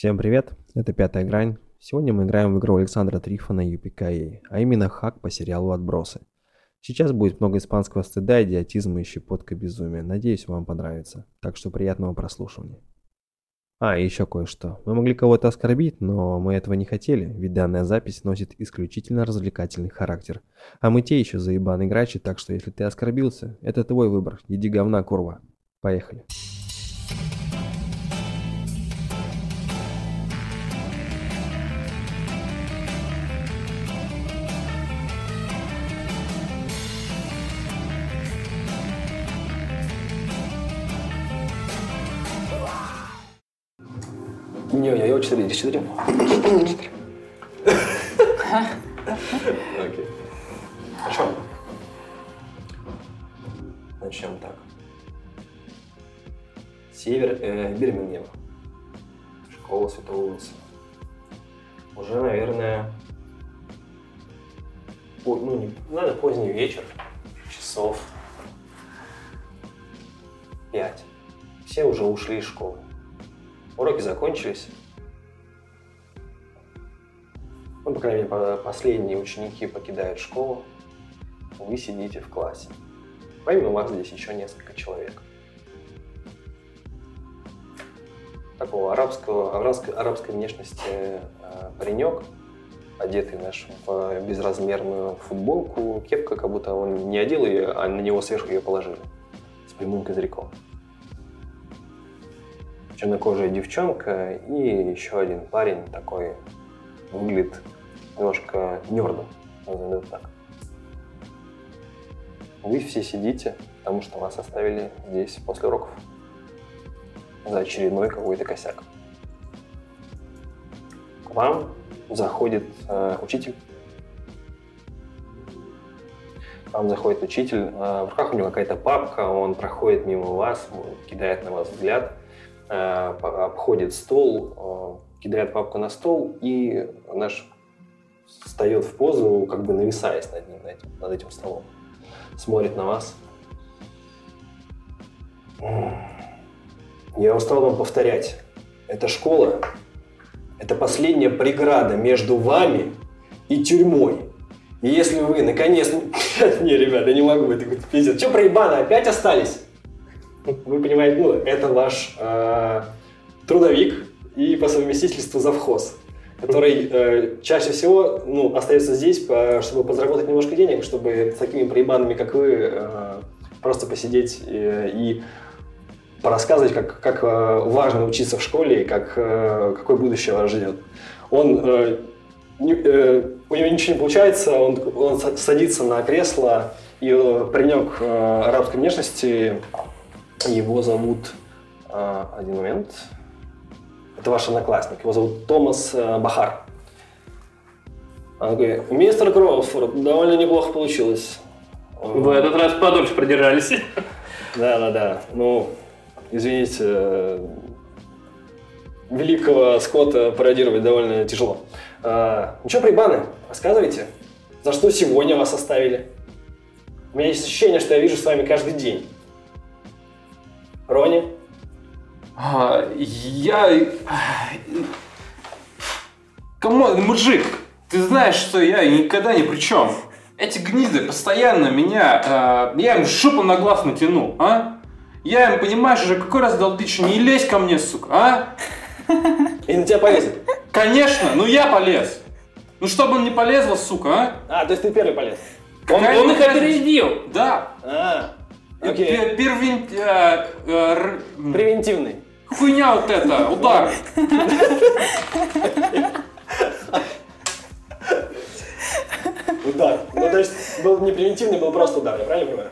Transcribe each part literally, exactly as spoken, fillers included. Всем привет, это Пятая Грань. Сегодня мы играем в игру Александра Трифана «Юпи Кай Эй», а именно хак по сериалу «Отбросы». Сейчас будет много испанского стыда, идиотизма и щепотка безумия. Надеюсь, вам понравится. Так что приятного прослушивания. А, и еще кое-что. Мы могли кого-то оскорбить, но мы этого не хотели, ведь данная запись носит исключительно развлекательный характер. А мы те еще заебаны грачи, так что если ты оскорбился, это твой выбор. Иди говна, курва. Поехали. Не-не, я четыре, здесь четыре. Четыре, четыре. Окей. Хорошо. Начнем так. Север э, Бирмингема. Школа Святого Луиса. Уже, наверное, по, ну, не, наверное, поздний вечер, часов пять. Все уже ушли из школы. Уроки закончились. Ну, по крайней мере, последние ученики покидают школу. Вы сидите в классе. Помимо вас здесь еще несколько человек. Такого арабского, арабской, арабской внешности паренек, одетый наш в безразмерную футболку, кепка, как будто он не одел ее, а на него сверху ее положили. С прямым козырьком. Чернокожая девчонка и еще один парень такой, выглядит немножко нердом, назовем так. Вы все сидите, потому что вас оставили здесь после уроков за очередной какой-то косяк. К вам заходит э, учитель. К вам заходит учитель, э, в руках у него какая-то папка, он проходит мимо вас, кидает на вас взгляд. Обходит стол, кидает папку на стол и наш встает в позу, как бы нависаясь над ним, над этим, над этим столом. Смотрит на вас. Я устал вам повторять. Это школа. Это последняя преграда между вами и тюрьмой. И если вы наконец... Не, ребята, я не могу. Это пиздец. Че проебано? Опять остались? Вы понимаете, ну, это ваш э, трудовик и по совместительству завхоз, который э, чаще всего ну, остается здесь, по, чтобы подзаработать немножко денег, чтобы с такими проебанами, как вы, э, просто посидеть э, и порассказывать, как, как э, важно учиться в школе и как, э, какое будущее вас ждет. Он, э, не, э, у него ничего не получается, он, он садится на кресло, и э, паренек э, арабской внешности. Его зовут... Э, один момент. Это ваш одноклассник. Его зовут Томас э, Бахар. Он такой, мистер Кроуфорд, довольно неплохо получилось. Вы этот раз подольше продержались. Да-да-да. Ну, извините, э, великого Скотта пародировать довольно тяжело. Э, ну что, проебаны, рассказывайте, за что сегодня вас оставили? У меня есть ощущение, что я вижу с вами каждый день. Рони? А, я... Камон, мужик, ты знаешь, что я никогда ни при чем. Эти гниды постоянно меня... Э, я им шипом на глаз натяну, а? Я им, понимаешь, уже какой раз дал дичь, не лезь ко мне, сука, а? И на тебя полезет? Конечно, ну я полез. Ну чтобы он не полезла, сука, а? А, то есть ты первый полез? Он, он их опередил? Да. А. Okay. Первин... Э, э, Превентивный. Хуйня вот это, удар. Удар. Ну, то есть, был не превентивный, был просто удар, я правильно понимаю?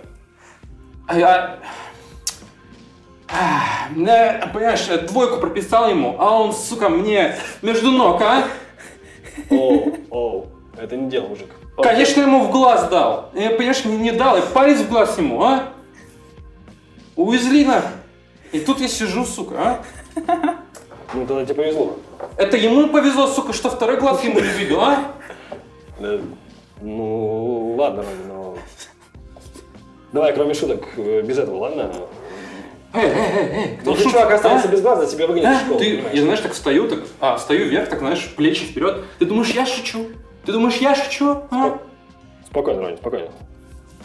Я... Понимаешь, двойку прописал ему, а он, сука, мне между ног, а? Оу, оу, это не дело, мужик. Конечно, ему в глаз дал. Я, конечно, не дал, я палец в глаз ему, а? Увезли на. И тут я сижу, сука, а? Ну тогда тебе повезло. Это ему повезло, сука, что второй глаз ему не видел, а? Да, ну ладно, но... Давай, кроме шуток, без этого, ладно? Эй, эй, эй, кто? Ну, ты, чувак, останется а? без глаза, тебя выгонят а? в школу. Ты, понимаешь? Я, знаешь, так встаю, так, а, встаю вверх, так, знаешь, плечи вперед. Ты думаешь, я шучу? Ты думаешь, я шучу? А? Спокойно, Роня, спокойно.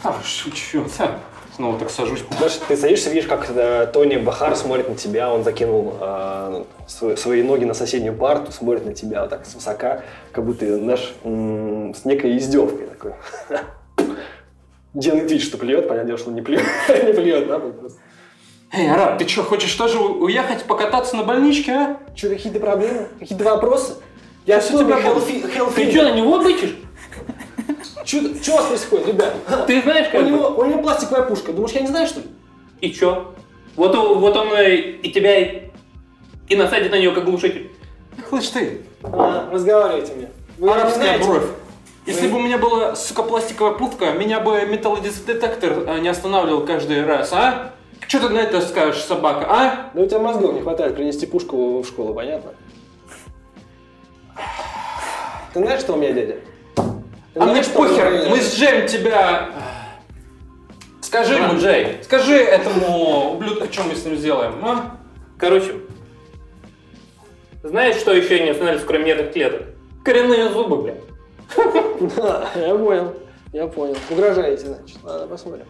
А, шучу, да. Снова так сажусь. Знаешь, ты садишься, видишь, как э, Тони Бахар смотрит на тебя, он закинул э, свои, свои ноги на соседнюю парту, смотрит на тебя вот так свысока, как будто, знаешь, м- с некой издевкой такой. Делает вид, что плюет, понятное дело, что он не плюет, не плюет, да, просто. Эй, араб, ты что, хочешь тоже уехать покататься на больничке, а? Че, какие-то проблемы? Какие-то вопросы? Я все тебя... Ты что, на него бычишь? Что у вас происходит, ребят? Ты знаешь, как у него, у него пластиковая пушка. Думаешь, я не знаю, что ли? И чё? Вот, вот он и тебя и, и насадит на нее как глушитель. Слышь ты. А, разговаривайте мне. Вы арабская бровь. Если Вы... бы у меня была, сука, пластиковая пушка, меня бы металлодетектор не останавливал каждый раз, а? Что ты на это скажешь, собака, а? Да у тебя мозгов не хватает принести пушку в школу, понятно? Ты знаешь, что у меня дядя? Ты а мне похер, мы сжем тебя. Скажи ему, Джей, скажи этому ублюдку, что мы с ним сделаем, а? Короче, знаешь, что еще не узнали, кроме нервных клеток? Коренные зубы, бля. Да, я понял, я понял. Угрожаете, значит, ладно, посмотрим.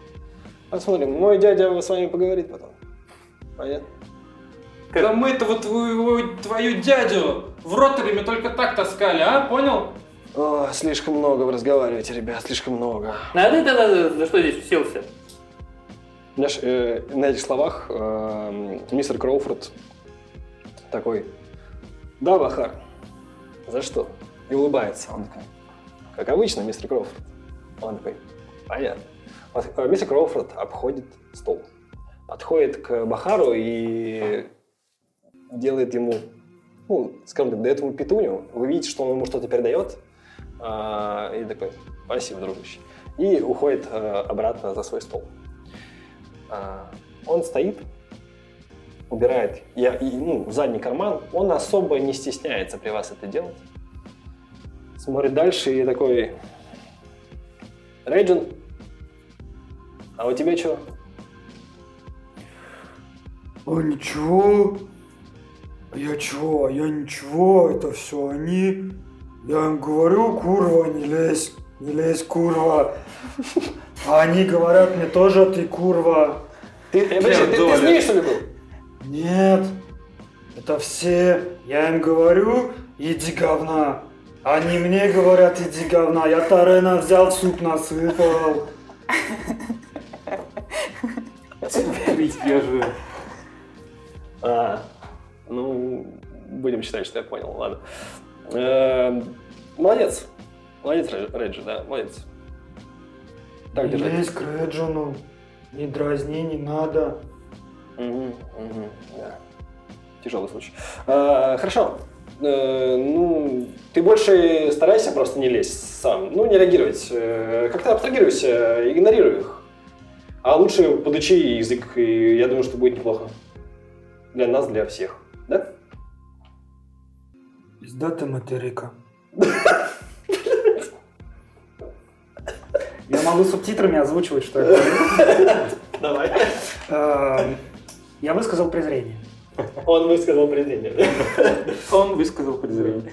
Посмотрим, мой дядя с вами поговорит потом. Понятно? Как? Да мы-то твою, твою дядю в роторе только так таскали, а? Понял? О, слишком много вы разговариваете, ребят, слишком много. А ты тогда за что здесь уселся? Знаешь, э, на этих словах э, мистер Кроуфорд такой: да, Бахар, за что? И улыбается. Он такой, как обычно, мистер Кроуфорд. Он такой, понятно. Мистер Кроуфорд обходит стол, подходит к Бахару и делает ему, ну, скажем так, дает ему пятуню. Вы видите, что он ему что-то передает, и такой, спасибо, дружище. И уходит обратно за свой стол. Он стоит, убирает, я, ну, в задний карман, он особо не стесняется при вас это делать. Смотрит дальше и такой, Рейджин, а у тебя что? А ничего. Я чего? Я ничего. Это все они. Я им говорю, курва, не лезь. Не лезь, курва. А они говорят мне тоже, ты курва. Ты, ты, ты смеешь, что ли, был? Нет. Это все. Я им говорю, иди говна. Они мне говорят, иди говна. Я тарена взял, суп насыпал. Я же... А, ну, будем считать, что я понял, ладно. Э-э, молодец. Молодец, Реджи, да, молодец. Так держать. Не лезь к Реджину, не дразни, не надо. Угу, угу, да. Тяжелый случай. Э-э, хорошо. Э-э, ну, ты больше старайся просто не лезть сам. Ну, не реагировать. Э-э, как-то абстрагируйся, игнорируй их. А лучше подучи язык, и я думаю, что будет неплохо. Для нас, для всех. Да? Пиздата материка. Я могу субтитрами озвучивать, что я говорю. Давай. Я высказал презрение. Он высказал презрение. Он высказал презрение.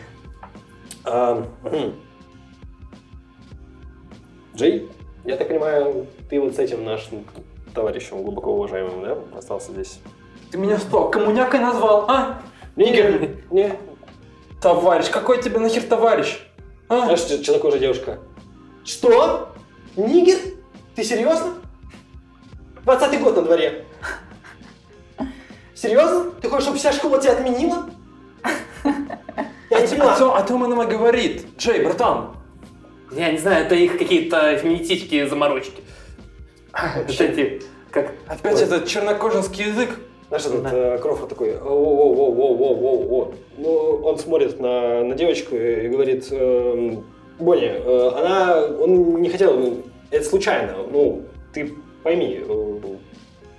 Джей? Я так понимаю, ты вот с этим нашим товарищем глубоко уважаемым, да, остался здесь? Ты меня что, коммунякой назвал, а? Нигер, не. Товарищ, какой тебе нахер товарищ? А? Знаешь, что, что такое же девушка? Что? Нигер? Ты серьезно? двадцатый год на дворе. Серьезно? Ты хочешь, чтобы вся школа тебя отменила? Я не понимаю. О том она говорит. Джей, братан. Я не знаю, это их какие-то феминистические заморочки. Кстати, как... Опять ой, этот чернокожинский язык. Знаешь, этот да. Кроуфорд такой, о-о-о-о-о-о-о-о. Ну, он смотрит на, на девочку и говорит, эм, Бонни, э, она, он не хотел, это случайно, ну, ты пойми, э,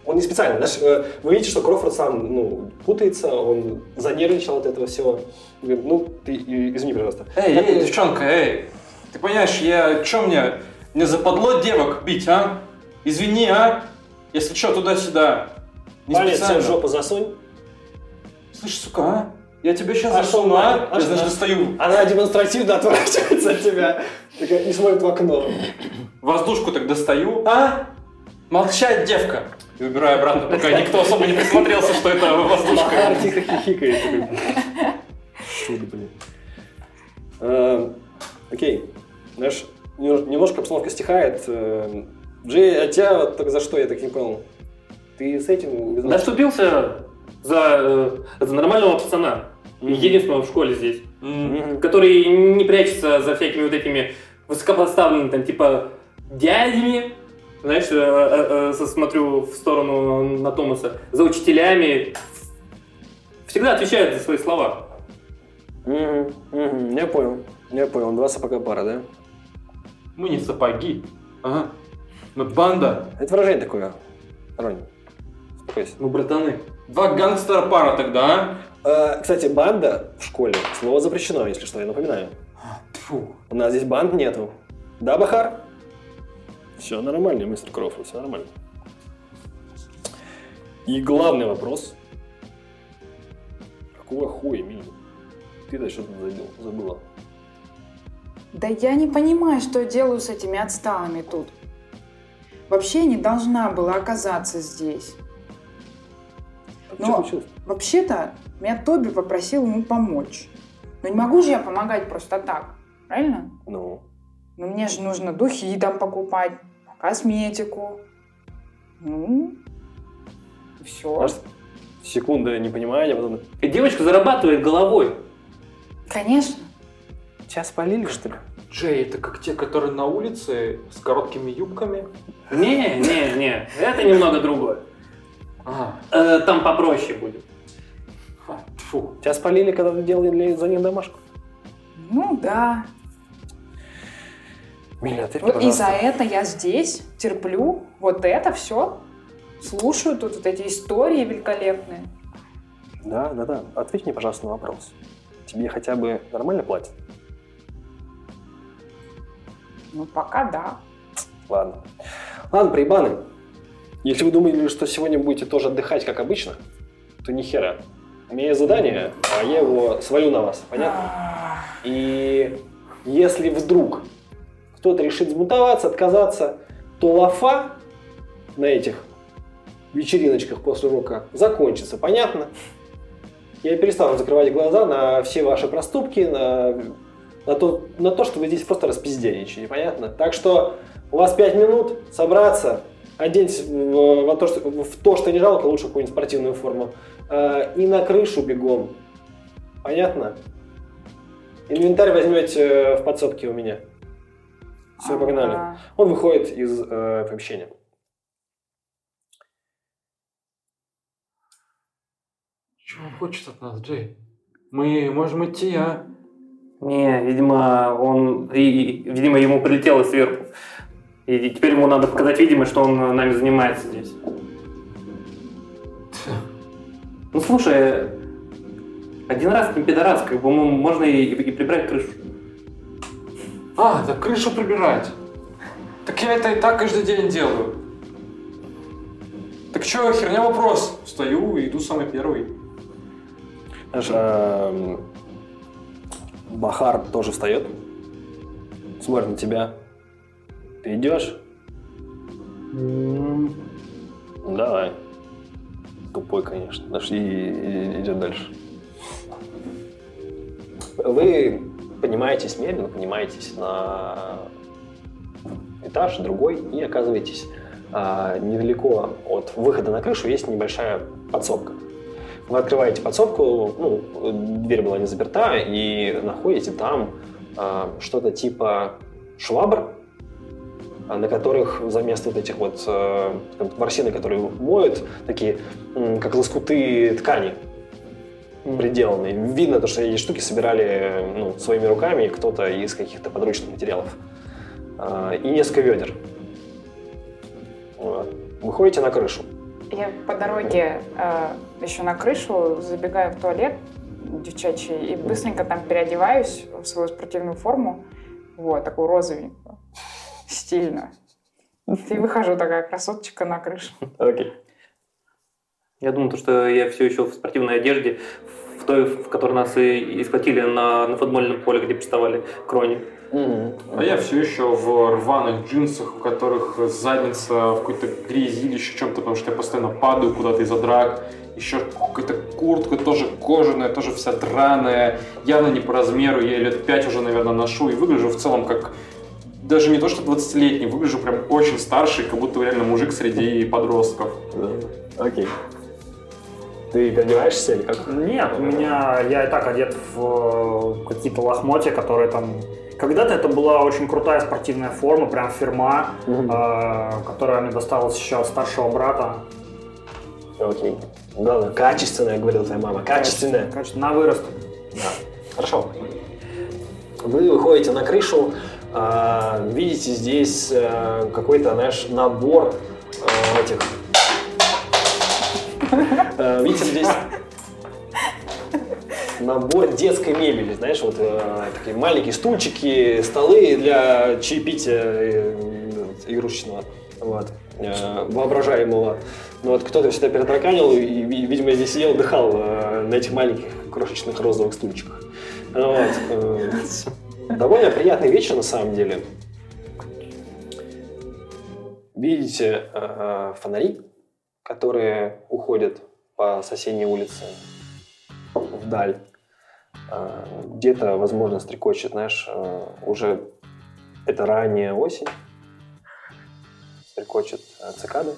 он не специально, знаешь, э, вы видите, что Кроуфорд сам, ну, путается, он занервничал от этого всего. Говорит, ну, ты извини, пожалуйста. Эй, так, эй, ты... девчонка, эй. Ты понимаешь, я, чё мне, мне западло девок бить, а? Извини, а? Если чё, туда-сюда. Не Палец специально. Палец в жопу засунь. Слышь, сука, а? Я тебя сейчас а засуну, а? а? Я даже достаю. Она демонстративно отворачивается от тебя. Такая, не смотрит в окно. Воздушку так достаю. А? Молчать, девка. И убираю обратно, пока никто особо не присмотрелся, что это воздушка. Бахар тихо хихикает. Шут, блин. Окей. Знаешь, немножко обстановка стихает. Джей, а тебя вот так за что, я так не понял. Ты с этим... Наступился за, за нормального пацана. Mm-hmm. Единственного в школе здесь. Mm-hmm. Который не прячется за всякими вот этими высокопоставленными, там, типа, дядями. Знаешь, э, э, смотрю в сторону на Томаса. За учителями. Всегда отвечает за свои слова. Mm-hmm. Mm-hmm. Я понял. Я понял. Два сапога пара, да? Мы не сапоги. Ага. Мы банда. Это выражение такое. Ронни. Успокойся. Мы братаны. Два гангстера пара тогда, а? Э, кстати, банда в школе. Слово запрещено, если что, я напоминаю. Фу. У нас здесь банд нету. Да, Бахар? Все нормально, мистер Кроуфорд, все нормально. И главный вопрос. Какого хуя, Милли? Ты-то что-то забил, забыла. Да я не понимаю, что я делаю с этими отсталыми тут. Вообще не должна была оказаться здесь. Но вообще-то меня Тоби попросил ему помочь. Но не могу же я помогать просто так, правильно? Ну. Ну мне же нужно духи там покупать, косметику. Ну, все. Может, секунду, я не понимаю, я потом... Девочка зарабатывает головой. Конечно. Тебя спалили, что ли? Джей, это как те, которые на улице с короткими юбками? Не, не, не, это немного другое. Ага. Э, там попроще будет. Фу. Тебя спалили, когда ты делали за ним домашку? Ну да. Миля, ответь, пожалуйста. И за это я здесь терплю вот это все. Слушаю тут вот эти истории великолепные. Да, да, да. Ответь мне, пожалуйста, на вопрос. Тебе хотя бы нормально платят? Ну, пока да. Ладно. Ладно, проебаны. Если вы думали, что сегодня будете тоже отдыхать, как обычно, то ни хера. У меня есть задание, а я его свалю на вас, понятно? И если вдруг кто-то решит сбунтоваться, отказаться, то лафа на этих вечериночках после урока закончится, понятно? Я перестану закрывать глаза на все ваши проступки, на... На то, на то, что вы здесь просто распизденничали, понятно? Так что у вас пять минут собраться, оденьтесь в, в, то, что, в то, что не жалко, лучше какую-нибудь спортивную форму, э, и на крышу бегом, понятно? Инвентарь возьмете в подсобке у меня. Все, погнали. Ага. Он выходит из э, помещения. Чего он хочет от нас, Джей? Мы можем идти, а? Не, видимо, он, и, и, видимо, ему прилетело сверху. И, и теперь ему надо показать, видимо, что он нами занимается здесь. Ну слушай, один раз не пидорас, как бы можно и, и прибрать крышу. А, да крышу прибирать. Так я это и так каждый день делаю. Так чё, херня вопрос? Встаю и иду самый первый. Знаешь, Бахар тоже встает, смотрит на тебя. Ты идешь? Mm. Давай. Тупой, конечно. Дошли и идет дальше. Вы поднимаетесь медленно, поднимаетесь на этаж, другой, и оказываетесь а, недалеко от выхода на крышу есть небольшая подсобка. Вы открываете подсобку, ну, дверь была не заперта, и находите там э, что-то типа швабр, на которых заместо вот этих вот э, ворсины, которые моют, такие, э, как лоскуты ткани приделанные. Видно то, что эти штуки собирали ну, своими руками кто-то из каких-то подручных материалов. Э, и несколько ведер. Вот. Выходите на крышу. Я по дороге э, еще на крышу забегаю в туалет девчачий и быстренько там переодеваюсь в свою спортивную форму, вот, такую розовенькую, стильную. И выхожу такая красоточка на крышу. Окей. Я думаю, то, что я все еще в спортивной одежде, в той, в которой нас и, и схватили на, на футбольном поле, где приставали к Рони. Mm-hmm. А я все еще в рваных джинсах, у которых задница в какой-то грязи или еще чем-то, потому что я постоянно падаю куда-то из-за драк. Еще какая-то куртка, тоже кожаная, тоже вся драная, явно не по размеру, я лет пять уже, наверное, ношу и выгляжу в целом как... Даже не то, что двадцатилетний, выгляжу прям очень старший, как будто реально мужик среди подростков. Окей. Okay. Ты переодеваешься или как? Нет, у меня... Я и так одет в какие-то лохмотья, которые там... Когда-то это была очень крутая спортивная форма, прям фирма, mm-hmm. которая мне досталась еще от старшего брата. Окей. Okay. Главное, качественная, говорила твоя мама. Качественная. Качественная. На вырост. Да. Хорошо. Вы выходите на крышу, видите здесь какой-то наш набор этих... Видите здесь набор детской мебели, знаешь, вот такие маленькие стульчики, столы для чаепития игрушечного. Вот. Воображаемого. Но вот кто-то всегда перетраканил и, видимо, здесь сидел, дыхал э, на этих маленьких крошечных розовых стульчиках. Вот. Э, довольно приятный вечер, на самом деле. Видите э, фонари, которые уходят по соседней улице вдаль. Э, где-то, возможно, стрекочет, знаешь, э, уже это ранняя осень. Стрекочет цикады.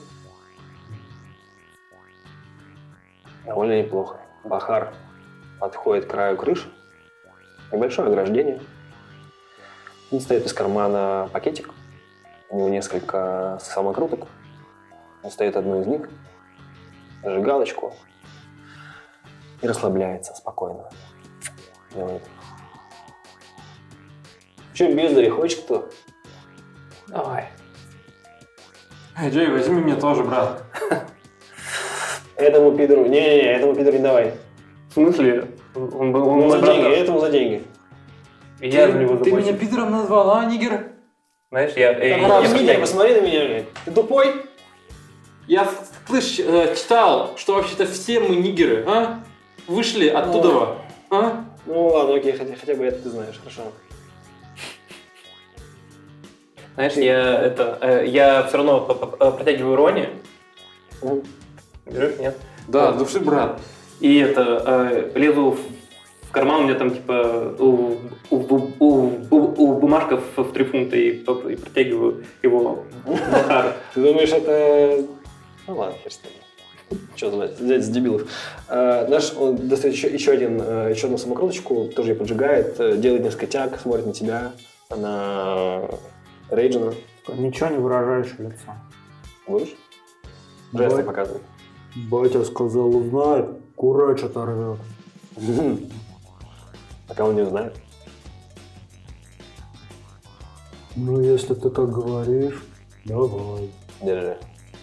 Довольно неплохо. Бахар подходит к краю крыши. Небольшое ограждение. Он достает из кармана пакетик. У него несколько самокруток. Он достает одну из них. Зажигалочку. И расслабляется спокойно. Говорит. Че, бездари, хочешь кто? Давай. Джей, возьми меня тоже, брат. Этому пидору... Не-не-не, этому пидору не давай. В смысле? Он был... Он за деньги, этому за деньги. Я за него заплачу. Ты меня пидором назвал, а, нигер? Знаешь, я... Посмотри, посмотри на меня. Ты тупой? Я, слышь, читал, что вообще-то все мы нигеры, а? Вышли оттуда, а? Ну ладно, окей, хотя бы это ты знаешь, хорошо. Знаешь, я это, я все равно протягиваю Рони. Берешь, нет? Да, вот. Души, брат. И это, лезу в карман, у меня там типа у, у, у, у, у бумажка в три фунта, и, и протягиваю его Бахару. Ты думаешь, это... Ну ладно, хер с ним. Чего звать? Взять с дебилов. Знаешь, он достает еще, еще, один, еще одну самокруточку, тоже ее поджигает, делает несколько тяг, смотрит на тебя, она... Рейджина. Ничего не выражающее лицо. Будешь? Жесты показывай. Батя сказал, узнает, курач оторвет. Пока он не узнает. Ну, если ты так говоришь, давай. Держи.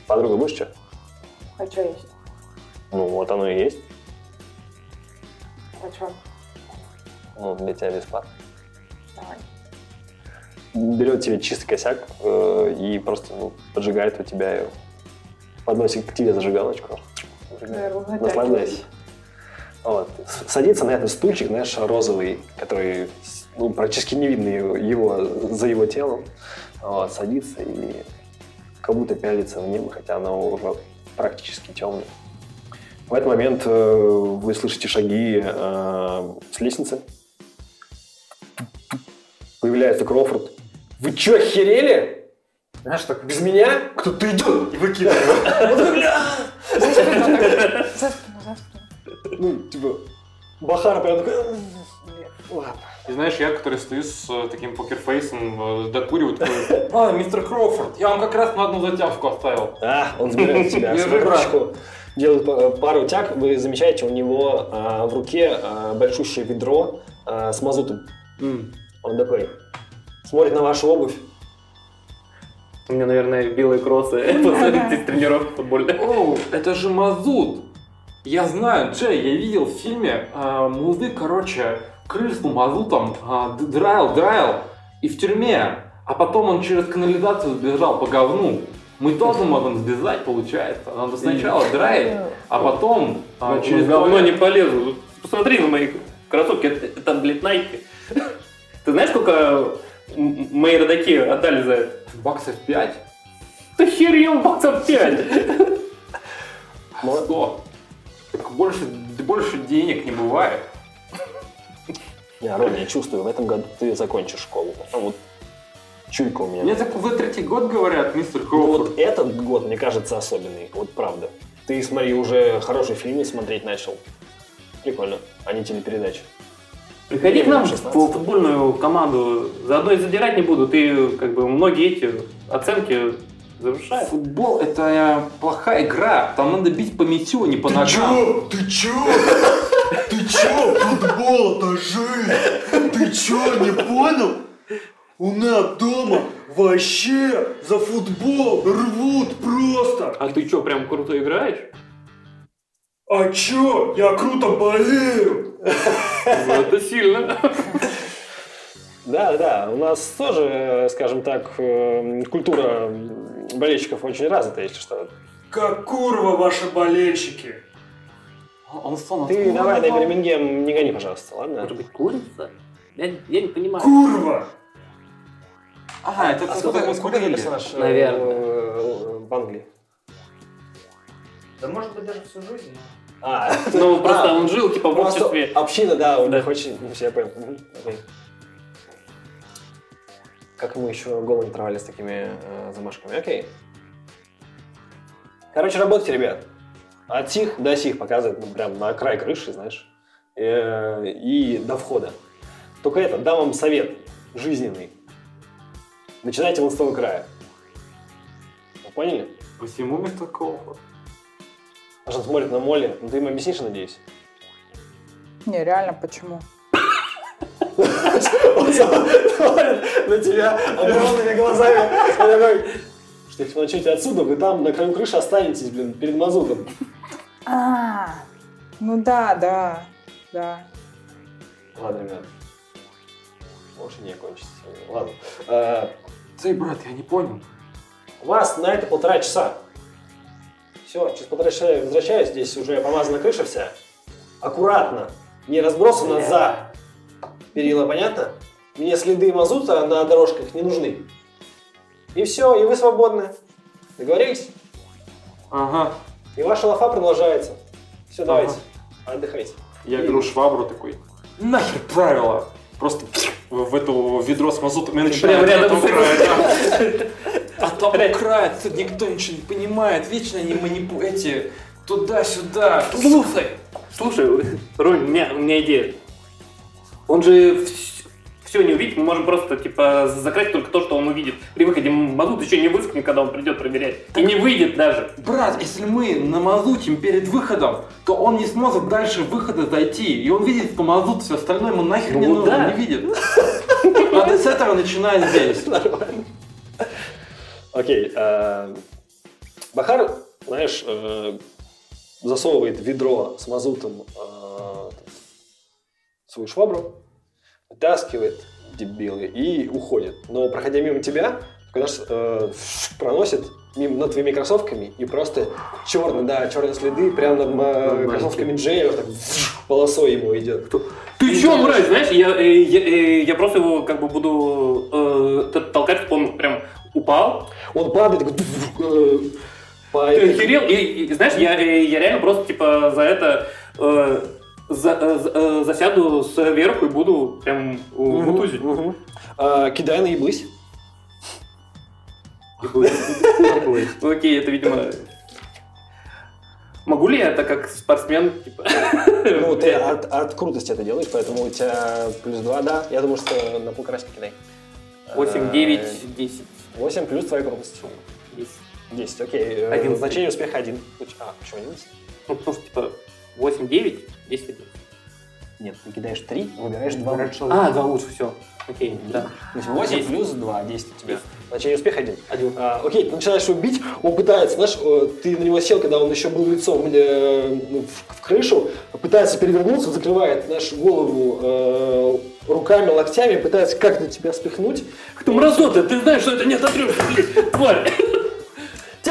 Подруга, будешь что? Хочу есть. Ну, вот оно и есть. Хочу. Ну, для тебя бесплатно. Давай. Берет тебе чистый косяк э, и просто ну, поджигает у тебя ее. Подносит к тебе зажигалочку. Наверное, наслаждайся. Вот. Садится на этот стульчик, знаешь, розовый, который ну, практически не видно его, его, за его телом. Вот. Садится и как будто пялится в небо, хотя оно уже практически темное. В этот момент э, вы слышите шаги э, с лестницы. Появляется Кроуфорд. Вы чё, охерели? Знаешь, так без меня кто-то идет и выкидывает. За спину, за спину. Ну, типа, Бахар прям такой... Ладно. И знаешь, я, который стою с таким покерфейсом, докуриваю, такой... А, мистер Кроуфорд, я вам как раз на одну затявку оставил. А, он забирает тебя. Самокруточку. Делает пару тяг. Вы замечаете, у него в руке большущее ведро с мазутом. Он такой, смотрит на вашу обувь. У меня, наверное, белые кроссы посмотрите с тренировки футбольной. Оу, это же мазут! Я знаю, Джей, я видел в фильме, э, музык, короче, крыльцу мазутом э, драил, драил и в тюрьме. А потом он через канализацию сбежал по говну. Мы тоже можем сбежать, получается. Надо сначала драить, а потом а, через говно не полезу. Посмотри на мои кроссовки, это, это блядь, Nike. Ты знаешь, сколько мои родаки отдали за это? Баксов пять? Да хер ел, баксов пять! Что? Больше, больше денег не бывает. Не, Рома, я чувствую, в этом году ты закончишь школу. А вот чуйка у меня. Мне так уже третий год говорят, мистер Кроуфорд. Вот этот год, мне кажется, особенный. Вот правда. Ты, смотри, уже хорошие фильмы смотреть начал. Прикольно. А не телепередачи. Приходи к нам в футбольную команду. Заодно и задирать не буду. Ты, как бы, многие эти оценки завышаешь. Футбол — это плохая игра. Там надо бить по мячу, а не по ногам. Чё? Ты чё? Ты чё? Футбол — это жизнь. Ты чё, не понял? У нас дома вообще за футбол рвут просто. А ты чё, прям круто играешь? А чё? Я круто болею. Это сильно. Да, да, у нас тоже, скажем так, культура болельщиков очень развита, если что. Как курва ваши болельщики. Он сон, ты давай на Бирмингем не гони, пожалуйста, ладно? Может быть, курица? Я, я не понимаю. Курва! Ага, а, это какой-то персонаж в Англии. Да может быть даже всю жизнь. А, ну просто он жил типа в обществе. Община, да, у них очень, я понял. Как мы еще голову не травали с такими э, замашками. Окей. Короче, работайте, ребят. От сих до сих показывает, ну, прям на край крыши, знаешь. Э, и до входа. Только это, дам вам совет жизненный. Начинайте вон с того края. Вы поняли? Почему мистер Кроуфорд? Аж он смотрит на Молли. Ну ты им объяснишь, надеюсь? Не, реально, почему? Он смотрит на тебя огромными глазами. Он такой, что если вы начнете отсюда, вы там на краю крыши останетесь, блин, перед мазутом. А, ну да, да, да. Ладно, ребят. Может и не кончится. Ладно. Цей, брат, я не понял. У вас на это полтора часа. Все, через полтора часа я возвращаюсь. Здесь уже помазана крыша вся. Аккуратно. Не разбросано за... Перила, понятно? Мне следы мазута на дорожках не нужны. И все, и вы свободны. Договорились? Ага. И ваша лафа продолжается. Все, ага. Давайте, отдыхайте. Я и... беру швабру такой. Нахер правила! Просто в это ведро с мазутом я начинаю рядом края. А там края, тут никто ничего не понимает. Вечно они манипулируют эти туда-сюда. Слушай! Слушай, Рунь, у меня идея. Он же все не увидит, мы можем просто типа закрыть только то, что он увидит. При выходе мазут еще не выскнет, когда он придет проверять. Так и не выйдет даже. Брат, если мы намазутим перед выходом, то он не сможет дальше выхода зайти. И он видит, что мазут, все остальное ему нахер ну, не нужно, да. Не видит. Надо с этого начинать здесь. Нормально. Окей. Бахар, знаешь, засовывает ведро с мазутом свою швабру, вытаскивает, дебилы, и уходит. Но, проходя мимо тебя, когда э, проносит мимо над твоими кроссовками, и просто черные, да, черные следы, прямо над э, кроссовками Джея, вот так полосой ему идет. Ты чё, мразь, знаешь, я, я, я просто его как бы буду э, толкать, чтобы он прям упал. Он падает, такой... Э, Ты охерел? И, и, знаешь, я, я реально просто типа за это... Э, За, э, засяду сверху и буду прям мутузить. Угу, угу. А, кидай на еблысь. Окей, это, видимо... Могу ли я, так как спортсмен, типа... Ну, ты от, от крутости это делаешь, поэтому у тебя плюс два, да. Я думаю, что на полкрасик кидай. восемь, девять, десять. восемь плюс твоя крутость. десять. десять, окей. одиннадцать. Значение успеха один. А, почему одиннадцать? Ну, потому что, типа... восемь, девять, десять, одиннадцать. Нет, ты кидаешь три, выбираешь два лучше. А, два лучше, все. Окей, да. восемь плюс два, десять у тебя. Значение успеха один. один. А, окей, ты начинаешь его бить, он пытается, знаешь, ты на него сел, когда он еще был лицом э, в, в крышу, пытается перевернуться, закрывает нашу голову э, руками, локтями, пытается как-то тебя спихнуть. Ты мразота, ты знаешь, что это не ототрешь, тварь!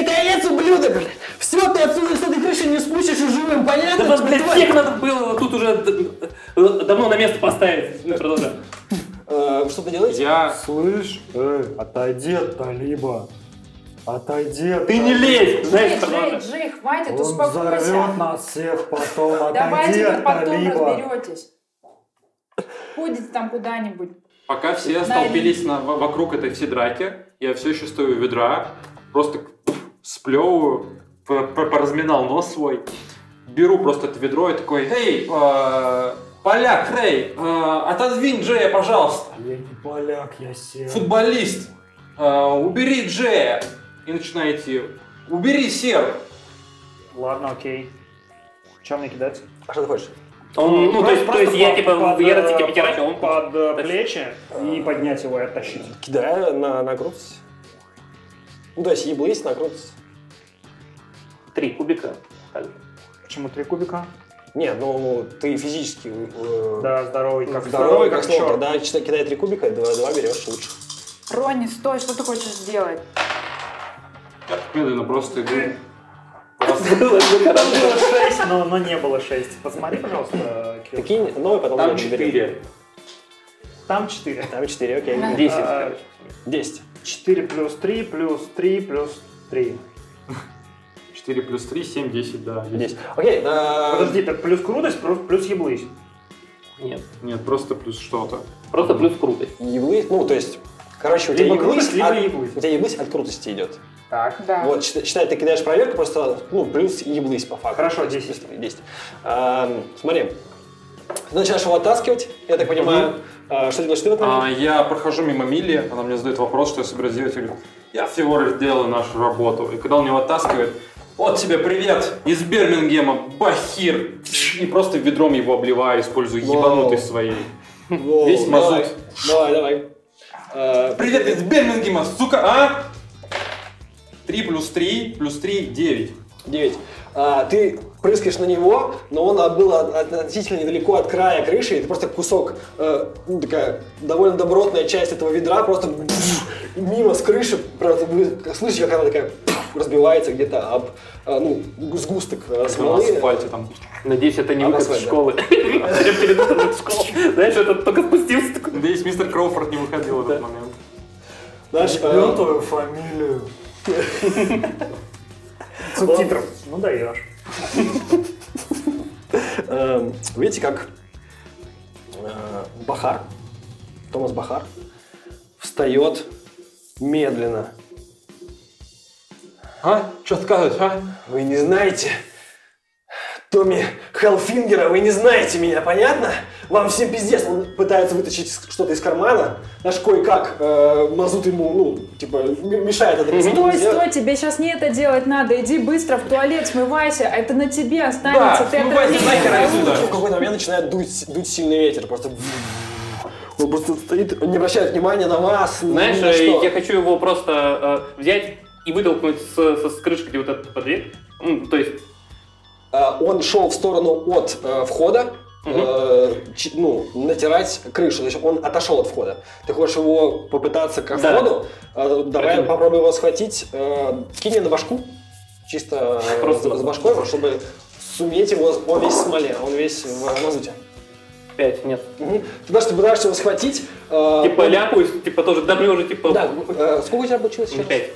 ты конец, ублюдок, блядь! Все, ты отсюда с этой крыши не спустишь и живым, понятно? Да вас, блядь, твой... всех надо было тут уже давно на место поставить. Мы продолжаем. Что ты делаешь? Я... Слышь, э, отойди от Талиба. Отойди от... Ты не лезь! Джей, Джей, Джей, хватит, успокойся. Он взорвет нас всех потом. Отойди от Талиба. Давайте потом разберетесь. Ходите там куда-нибудь. Пока все столпились на, вокруг этой всей драки, я все еще стою у ведра, просто сплевываю, поразминал нос свой, беру просто это ведро и такой: «Эй, э, поляк, Рэй, э, отодвинь Джея, пожалуйста!» Я не поляк, я серый. «Футболист, э, убери Джея!» И начинаю идти. «Убери серый!» Ладно, окей. Чем мне кидать? А что ты хочешь? Он, ну, ну то есть, то есть под, я типа под, я под, под, под, он под плечи э, и поднять его и оттащить. Кидаю на, на грудь. Ну, то есть еблись на грудь. Три кубика. Почему три кубика? Нет, ну ты физически... Э, да, здоровый как здоровый как, как черт. Да, кидай три кубика, и два, два берешь лучше. Ронни, стой, что ты хочешь сделать? Я медленно просто иду. Было шесть, но, но не было шесть. Посмотри, пожалуйста, Кирилл. Такие новые, потом там четыре. Там четыре. Там четыре, окей. Десять, короче. Десять. Четыре плюс три, плюс три, плюс три. Четыре плюс три, семь, десять, да. Десять. Окей. Подожди, так плюс крутость, плюс еблысь. Нет. Нет, просто плюс что-то. Просто плюс крутость. Еблысь, ну, то есть, короче, у тебя еблысь, либо еблысь. У тебя еблысь от крутости идет. Так, да. Вот, считай, ты кидаешь проверку, просто, ну, плюс еблысь по факту. Хорошо, десять. десять. А, смотри, ты начинаешь его оттаскивать, я так понимаю. А, что делаешь ты в этом? А, я прохожу мимо Милли, она мне задает вопрос, что я собираюсь делать. Я говорю, я всего лишь делаю нашу работу. И когда он его оттаскивает, вот тебе привет из Бирмингема, Бахир. И просто ведром его обливаю, использую ебанутой своей. Воу. Весь мазут. Давай, давай. А, привет из Бирмингема, сука, а? три плюс три, плюс три, девять. девять. А, ты прыскаешь на него, но он был относительно недалеко от края крыши, и ты просто кусок, э, ну, такая довольно добротная часть этого ведра просто пфф, мимо с крыши, просто, слышишь, как она такая пфф, разбивается где-то об, а, ну, сгусток а, смолы. На асфальте там. Надеюсь, это не а выход из школы. Знаешь, это только спустился. Надеюсь, мистер Кроуфорд не выходил в этот момент. Знаешь, твою фамилию. Субтитров. Ну даешь. Видите, как Бахар, Томас Бахар, встает медленно. А? Что скажешь, а? Вы не знаете Томми Хеллфингера, вы не знаете меня, понятно? Вам всем пиздец, он пытается вытащить что-то из кармана, наш кое-как э, мазут ему, ну, типа, м- мешает это. Mm-hmm. Стой, стой, тебе сейчас не это делать надо, иди быстро в туалет, смывайся, а это на тебе останется. Да, ты смывайся нахер отсюда. В какой-то момент начинает дуть, дуть сильный ветер, просто... Он просто стоит, не обращает внимания на вас. Знаешь, на что. Я хочу его просто э, взять и вытолкнуть с, с, с крышки, где вот этот подвиг, ну, то есть... Э, он шел в сторону от э, входа. Угу. Э, ну, натирать крышу, то есть он отошел от входа. Ты хочешь его попытаться ко входу? Да. Э, давай Против. попробуй его схватить. Э, кинь на башку, чисто просто с башкой, чтобы суметь его. Он весь в смоле, он весь в мазуте. Пять, нет. Угу. Ты даже пытаешься его схватить. Э, типа он... ляпусь, типа тоже давлю уже, типа... Да. Э, сколько у тебя получилось сейчас? Пять.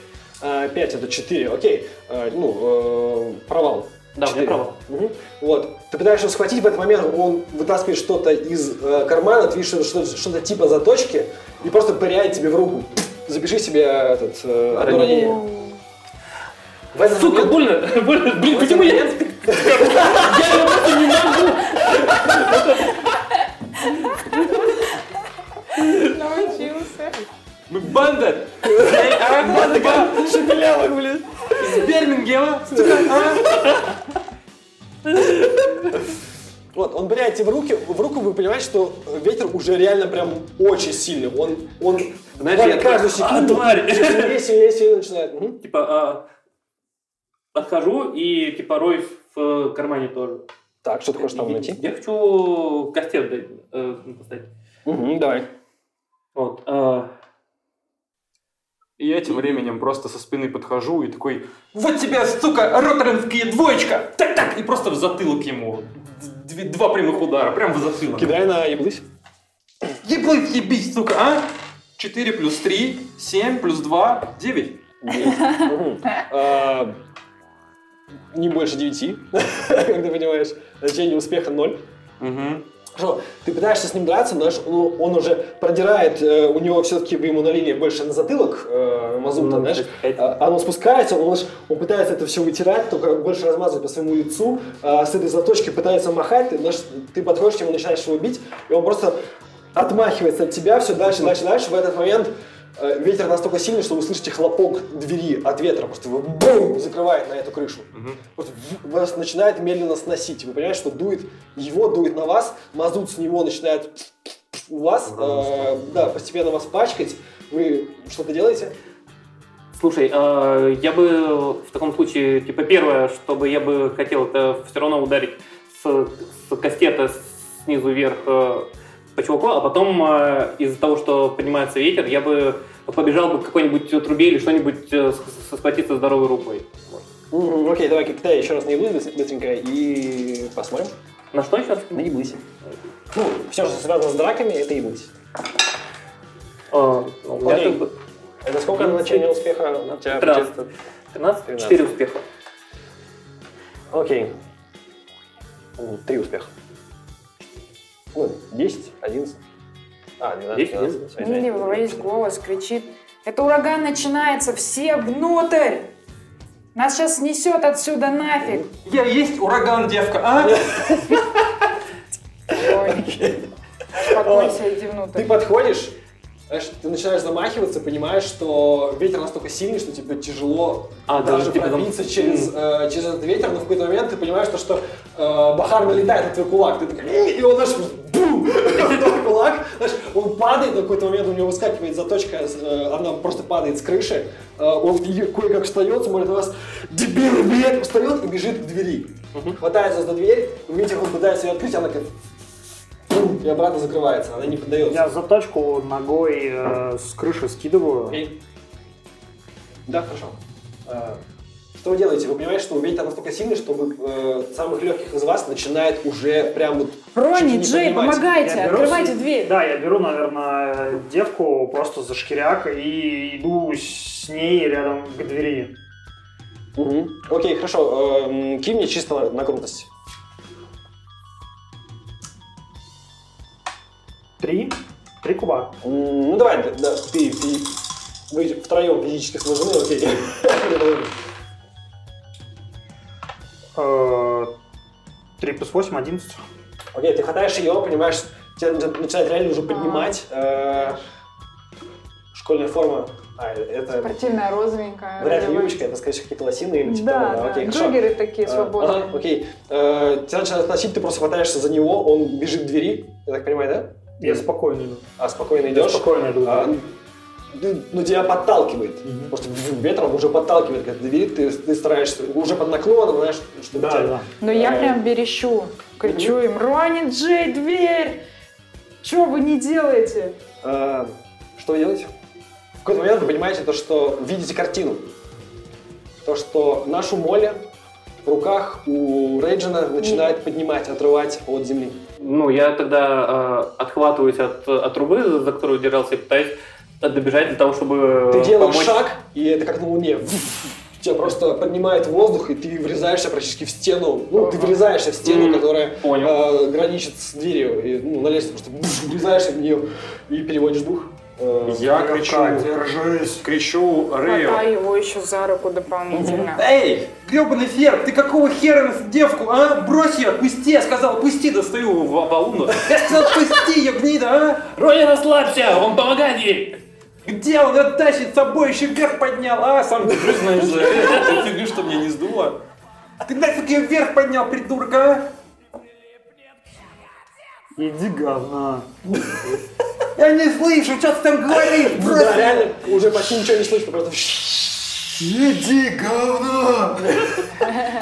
Э, пять, это четыре, окей. Э, ну, э, провал. Да, четыре. У меня провал. Угу. Вот. Ты пытаешься его схватить, в этот момент он вытаскивает что-то из э, кармана, ты видишь что-то, что-то типа заточки, и просто пыряет тебе в руку. Запиши себе этот... Э, ранение. Ранение. Сука, момент... больно! Больно! Блин, почему я... Я его просто не могу! Научился. Мы банда! Банда как шепелявок, блин! Из Бирмингема! Вот, он пыряет тебе в руки, в руку, вы понимаете, что ветер уже реально прям очень сильный. Он, он, знаешь, каждую секунду сильнее, сильнее, сильнее начинает. Типа, подхожу и типа роюсь в кармане тоже. Так, что ты хочешь там найти? Я хочу кастет дать. Давай. Вот. Я я тем временем просто со спины подхожу и такой: вот тебя, сука, роторинские двоечка! Так-так! И просто в затылок ему. Два прямых удара, прям в затылок. Кидай на еблысь. Еблысь, ебись, сука, а? четыре плюс три, семь плюс два, девять. Не больше девяти, как ты понимаешь. Значение успеха ноль. Хорошо, ты пытаешься с ним драться, но он уже продирает, у него все-таки ему налили больше на затылок мазута, знаешь, оно спускается, он, он пытается это все вытирать, только больше размазывать по своему лицу, с этой заточки пытается махать, ты, знаешь, ты подходишь к нему, начинаешь его бить, и он просто отмахивается от тебя все дальше, дальше, дальше, в этот момент... Ветер настолько сильный, что вы слышите хлопок двери от ветра, просто его бум закрывает на эту крышу. Угу. Просто начинает медленно сносить. Вы понимаете, что дует его, дует на вас, мазут с него начинает у вас, э, да, постепенно вас пачкать. Вы что-то делаете? Слушай, э, я бы в таком случае, типа первое, что бы я бы хотел, это все равно ударить с, с кастета снизу вверх, э, по чуваку, а потом э, из-за того, что поднимается ветер, я бы побежал бы к какой-нибудь трубе или что-нибудь э, схватиться здоровой рукой. Mm-hmm. Окей, давай китай еще раз на еблы быстренько и посмотрим. На что еще раз? На еблыси. Ну, все, что связано с драками, это еблыси. А, ну, это... Бы... это сколько тринадцать... на начальное успеха? У тебя тринадцать? четыре успеха. Окей. три успеха. Ну, десять, одиннадцать. А, двенадцать, двенадцать. Милли во весь голос кричит: это ураган начинается, все внутрь! Нас сейчас снесет отсюда нафиг! Я есть ураган, девка, а? Успокойся, иди внутрь. Ты подходишь, ты начинаешь замахиваться, понимаешь, что ветер настолько сильный, что тебе тяжело а, даже да, пробиться там... через, э, через этот ветер, но в какой-то момент ты понимаешь, что, что э, Бахар налетает на твой кулак, ты такой, и он, знаешь, бум, твой кулак, знаешь, он падает, на какой-то момент у него выскакивает заточка, э, она просто падает с крыши, э, он кое-как встает, смотрит на вас, дебил, блядь, встает и бежит к двери, uh-huh. хватается за дверь, ветер, он пытается ее открыть, она как... и обратно закрывается, она не поддается. Я заточку ногой э, с крыши скидываю. Окей. Да, хорошо. Э, что вы делаете? Вы понимаете, что ветер настолько сильный, что вы, э, самых легких из вас начинает уже прям вот... Ронни, Джей, помогайте, беру, открывайте дверь. Да, я беру, наверное, девку просто за шкиряк и иду с ней рядом к двери. Угу. Окей, хорошо. Э, кинь мне чисто на крутость. Три? Три куба. Mm, ну давай, да, ты, ты, вы втроем физически сложены, окей. три плюс восемь, одиннадцать. Окей, ты хватаешь ее, понимаешь, тебя начинает реально уже поднимать. Школьная форма. А, это... Спортивная розовенькая. Вряд ли юбочка, это, скорее всего, какие-то лосины или типа того. Да, окей, да, джоггеры такие свободные. Ага, окей. Тебя начинает относить, ты просто хватаешься за него, он бежит к двери, я так понимаю, да? Я спокойно иду. А, спокойно идешь? Я спокойно иду. А, ну, тебя подталкивает. Mm-hmm. Просто ветром уже подталкивает, когда ты двери, ты, ты стараешься, уже под наклоном, знаешь, что да, тебя... Да. Но я а, прям берещу, кричу mm-hmm. им: Ронни, Джей, дверь! Чего вы не делаете? А, что вы делаете? В какой-то момент вы понимаете то, что видите картину. То, что нашу Молли в руках у Рейджина начинает mm-hmm. поднимать, отрывать от земли. Ну, я тогда э, отхватываюсь от, от трубы, за которую держался, и пытаюсь добежать для того, чтобы ты делаешь помочь. Шаг, и это как на луне. Тебя просто поднимает воздух, и ты врезаешься практически в стену. Ну, ты врезаешься в стену, которая э, граничит с дверью. И, ну, на лестницу просто врезаешься в нее и переводишь дух. Я кричу, держись, кричу, Рэю. Хватай его еще за руку дополнительно. Эй, гребаный Ферб, ты какого хера девку, а? Брось ее, пусти, я сказал, пусти, достаю его в обалуну. Я сказал, пусти ее, гнида, а? Ронни, расслабься, он помогает ей. Где он ее тащит, с собой еще вверх поднял, а? Сам держись, знаешь, за эту фигню, что меня не сдуло. Ты нафиг ее вверх поднял, придурок, а? Иди говна. Я не слышу, что ты там говоришь, брат! Да, реально, уже почти ничего не слышно, просто... Иди, говно!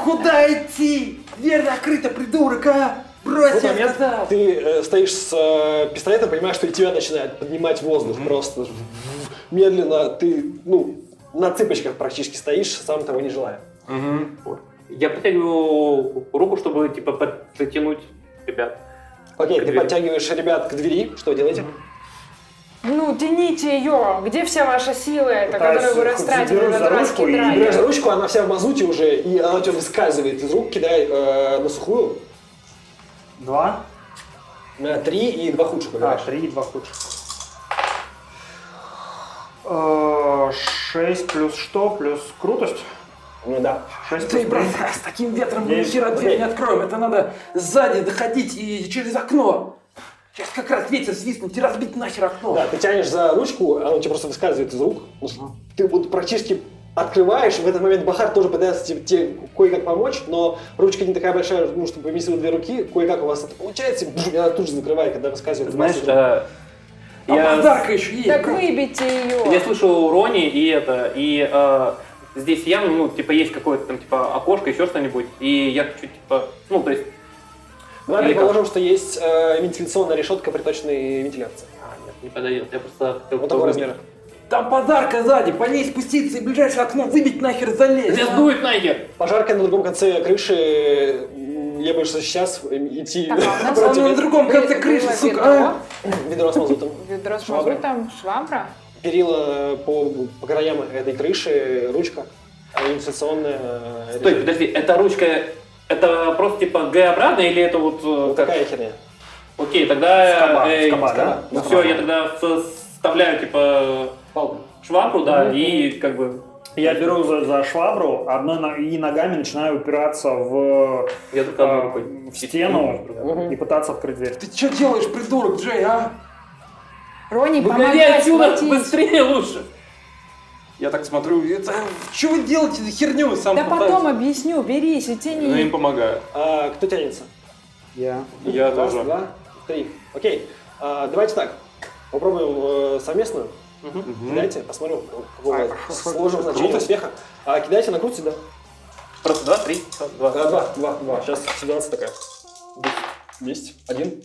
Куда идти? Дверь закрыта, придурок, а? Брось, я сказал! Ты э, стоишь с э, пистолетом, понимаешь, что и тебя начинает поднимать воздух, mm-hmm. просто... медленно, ты, ну, на цыпочках практически стоишь, сам того не желая. Угу. Вот. Я подтягиваю руку, чтобы, типа, подтянуть ребят. Окей, ты двери. Подтягиваешь ребят к двери, что делаете? Ну, тяните ее, где вся ваша сила, это, которую вы растратили на дурацкий драйв? Берешь за ручку, она вся в мазуте уже, и она тебя выскальзывает из рук, кидай э, на сухую. Два. На три и два худших, понимаешь? А, три и два худших. Шесть плюс что? Плюс крутость? Ну да. Ты, брат, с таким ветром мы ни хера дверь не откроем. Это надо сзади доходить и через окно. Сейчас как раз ветер свистнет и разбить нахер окно. Да, ты тянешь за ручку, оно тебя просто выскальзывает из рук. Uh-huh. Ты вот практически открываешь. В этот момент Бахар тоже пытается тебе, тебе кое-как помочь, но ручка не такая большая, ну, чтобы поместила две руки. Кое-как у вас это получается, и она тут же закрывает, когда выскальзывает. Знаешь, да. А я... подарка еще есть. Так выбейте ее. Я слышал Рони и это, и э, здесь явно, ну, типа, есть какое-то там, типа, окошко, еще что-нибудь, и я хочу, типа, ну, то есть... Давай предположим, что есть э, вентиляционная решетка приточной вентиляции. А, нет, не подойдет, я просто... Вот такого размера. Там подарка сзади, по ней спуститься и в ближайшее окно выбить нахер, залезть. Здесь дует нахер. Пожарка на другом конце крыши... Я боюсь, что сейчас идти так, против... Он на другом конце крыши, сука! Ведро с мазутом. Ведро с мазутом, швабра. Перила по, по краям этой крыши, ручка, вентиляционная... Стой, подожди, эта ручка, это просто типа Г-образная или это вот... Вот как... такая херня. Окей, тогда... Скоба, э, скоба, скоба, да? Ну, все, я тогда вставляю типа Палку. швабру, да, mm-hmm. и как бы... Я беру за, за швабру, одной и ногами начинаю упираться в, Я а, в стену угу. и пытаться открыть дверь. Ты что делаешь, придурок, Джей, а? Рони, помоги отсюда, быстрее лучше. Я так смотрю, это, что вы делаете за херню? Сам да пытаюсь. Потом объясню, берись и тяни. Ну, им помогаю. А, кто тянется? Я. Я Раз, тоже. Два, три. Окей, а, давайте так, попробуем э, совместно. Угу. Кидайте, посмотрим, какого сложим значение успеха. А кидайте на крут сюда. Просто два, три, два. А, два, два, два. Сейчас ситуация такая. Десять. Один.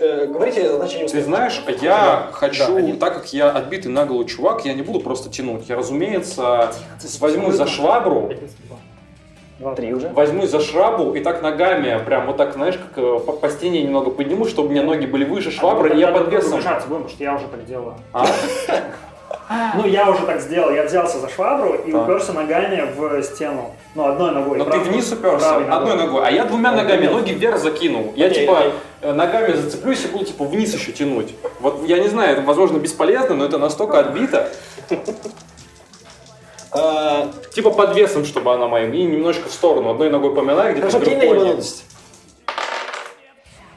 Э, говорите значение успеха. Ты знаешь, я да. хочу, да, так как я отбитый наголо чувак, я не буду просто тянуть. Я, разумеется, возьму за швабру. Три уже. Возьму за шрабу и так ногами, прям вот так, знаешь, как по, по стене немного подниму, чтобы у меня ноги были выше швабры, а и я под весом. Потому что я уже так делаю. А? Ну, я уже так сделал. Я взялся за швабру и а. уперся ногами в стену. Ну, одной ногой. Но правой, ты вниз уперся ногой. Одной ногой. А я двумя ногами, ноги вверх закинул. Я, окей, типа, окей. ногами зацеплюсь и буду, типа, вниз еще тянуть. Вот, я не знаю, это, возможно, бесполезно, но это настолько отбито. А, типа под весом, чтобы она моим, и немножко в сторону, одной ногой поминаю, где-то другой.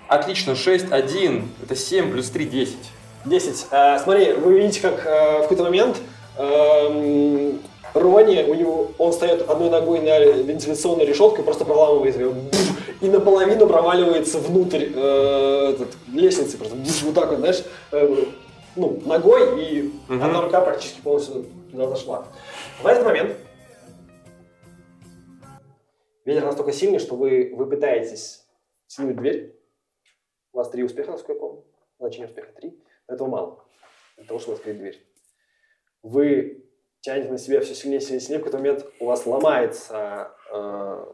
Отлично, шесть, один, это семь, плюс три, десять. десять. А, смотри, вы видите, как а, в какой-то момент а, Рони, у него, он встает одной ногой на вентиляционную решетку и просто проламывает ее, и наполовину проваливается внутрь а, этот, лестницы, просто вот так вот, знаешь, а, ну, ногой, и угу. одна рука практически полностью туда зашла. В этот момент ветер настолько сильный, что вы, вы пытаетесь снимать дверь. У вас три успеха, насколько я помню. Значение успеха три. Но этого мало. Для того, чтобы открыть дверь. Вы тянете на себя все сильнее, сильнее, сильнее. В какой-то момент у вас ломается э,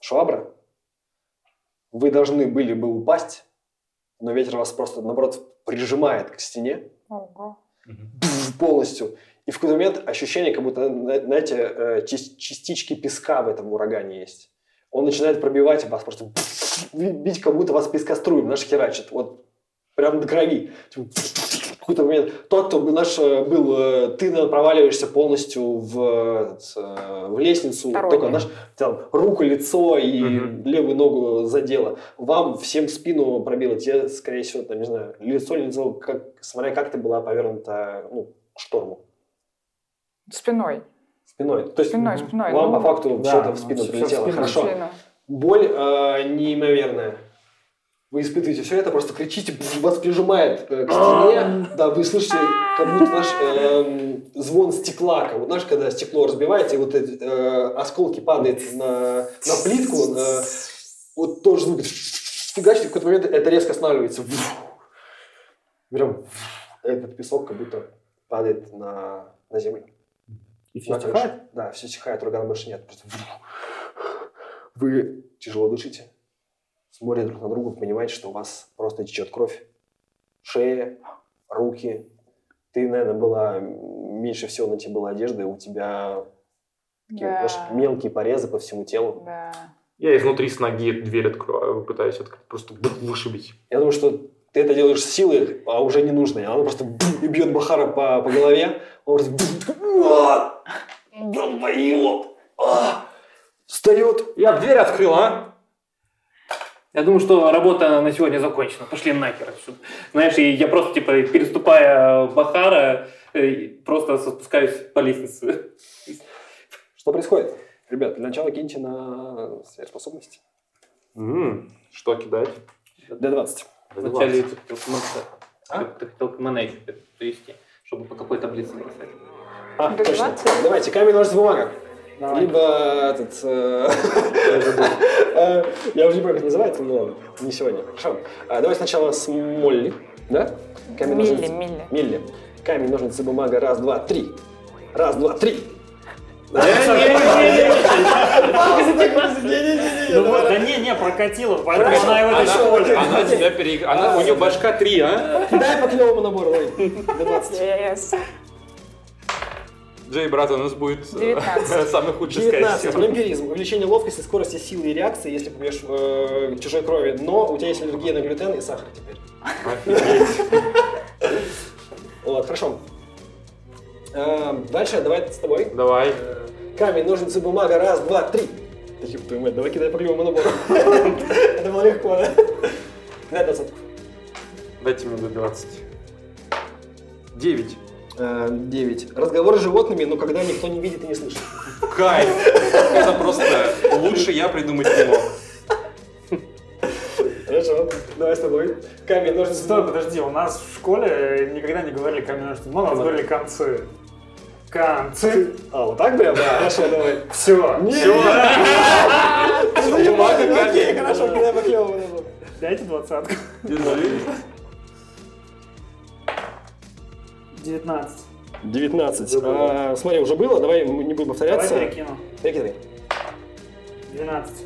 швабра. Вы должны были бы упасть, но ветер вас просто, наоборот, прижимает к стене. Ого. Полностью. И в какой-то момент ощущение, как будто, знаете, частички песка в этом урагане есть. Он начинает пробивать вас, просто бить, как будто вас пескоструем, наш херачит, вот, прям до крови. В какой-то момент тот, кто наш был, ты проваливаешься полностью в, в лестницу, Второй. только наш, там, руку, лицо и угу. левую ногу задело. Вам всем спину пробило, тебе, скорее всего, там, не знаю, лицо, лицо, как, смотря как ты была повернута, ну, к шторму. Спиной. Спиной. То есть спиной, спиной. Вам ну, по факту да, что-то в спину все прилетело. В спину. Хорошо. Спина. Боль э, неимоверная. Вы испытываете все это, просто кричите, вас прижимает э, к стене. Да, вы слышите, как будто наш э, звон стекла. Как будто, знаешь, когда стекло разбивается, и вот эти э, осколки падают на, на плитку. Э, вот тоже звук. Фигачит, в какой-то момент это резко останавливается. Прям этот песок как будто падает на, на землю. И все стихает? Да, все стихает, урагана больше нет. Просто... Вы тяжело дышите, смотрите друг на друга, понимаете, что у вас просто течет кровь. Шея, руки. Ты, наверное, была... Меньше всего на тебе была одежда, и у тебя такие, да. знаешь, мелкие порезы по всему телу. Да. Я изнутри с ноги дверь открываю, пытаюсь открыть, просто вышибить. Я думаю, что ты это делаешь с силой, а уже не нужно. Она просто бьет Бахара по, по голове. Он просто... Долбоёб! Встает. Я дверь открыл, а? Я думаю, что работа на сегодня закончена. Пошли нахер отсюда. Знаешь, я просто, типа, переступая Бахара, просто спускаюсь по лестнице. Что происходит? Ребят, для начала киньте на сверхспособности. Mm-hmm. Что кидать? ди двадцать. Вначале ты хотел команайку привести, чтобы по какой таблице написать. А, ди двадцать? Точно. Давайте, камень, ножницы, бумага. Давай. Либо этот... Я уже не помню, как называется, но не сегодня. Хорошо. Давай сначала с Молли. Да? Милли, Милли. Милли. Камень, ножницы, бумага. Раз, два, три. Раз, два, три. Да не, не, прокатила. Она у нее башка три, а? Дай по клевому набору. Джей, брат, у нас будет самый худший скайсер. Вампиризм. Увеличение ловкости, скорости, силы и реакции, если попьешь чужой крови. Но у тебя есть аллергия на глютен и сахар теперь. Вот, хорошо. Дальше, давай с тобой. Давай. Камень, ножницы, бумага. Раз, два, три. Да ёб твою мать, давай кидай по клевому набору. Это было легко, да? Кидай двадцатку. Дайте мне до двадцати. Девять. Девять. Разговоры с животными, но когда никто не видит и не слышит. Кайф! Это просто лучше я придумать не мог. Хорошо, давай с тобой. Камень, ножницы... Стой, подожди, у нас в школе никогда не говорили камень, ножницы, но у нас говорили концы. Концы. А, вот так прям? Да, хорошо, давай. Все. Все. Окей, хорошо, кидай по клевому. Дайте двадцатку. девятнадцать. девятнадцать. А, смотри, уже было, давай не будем повторяться. Давай перекину. Перекидай. двенадцать.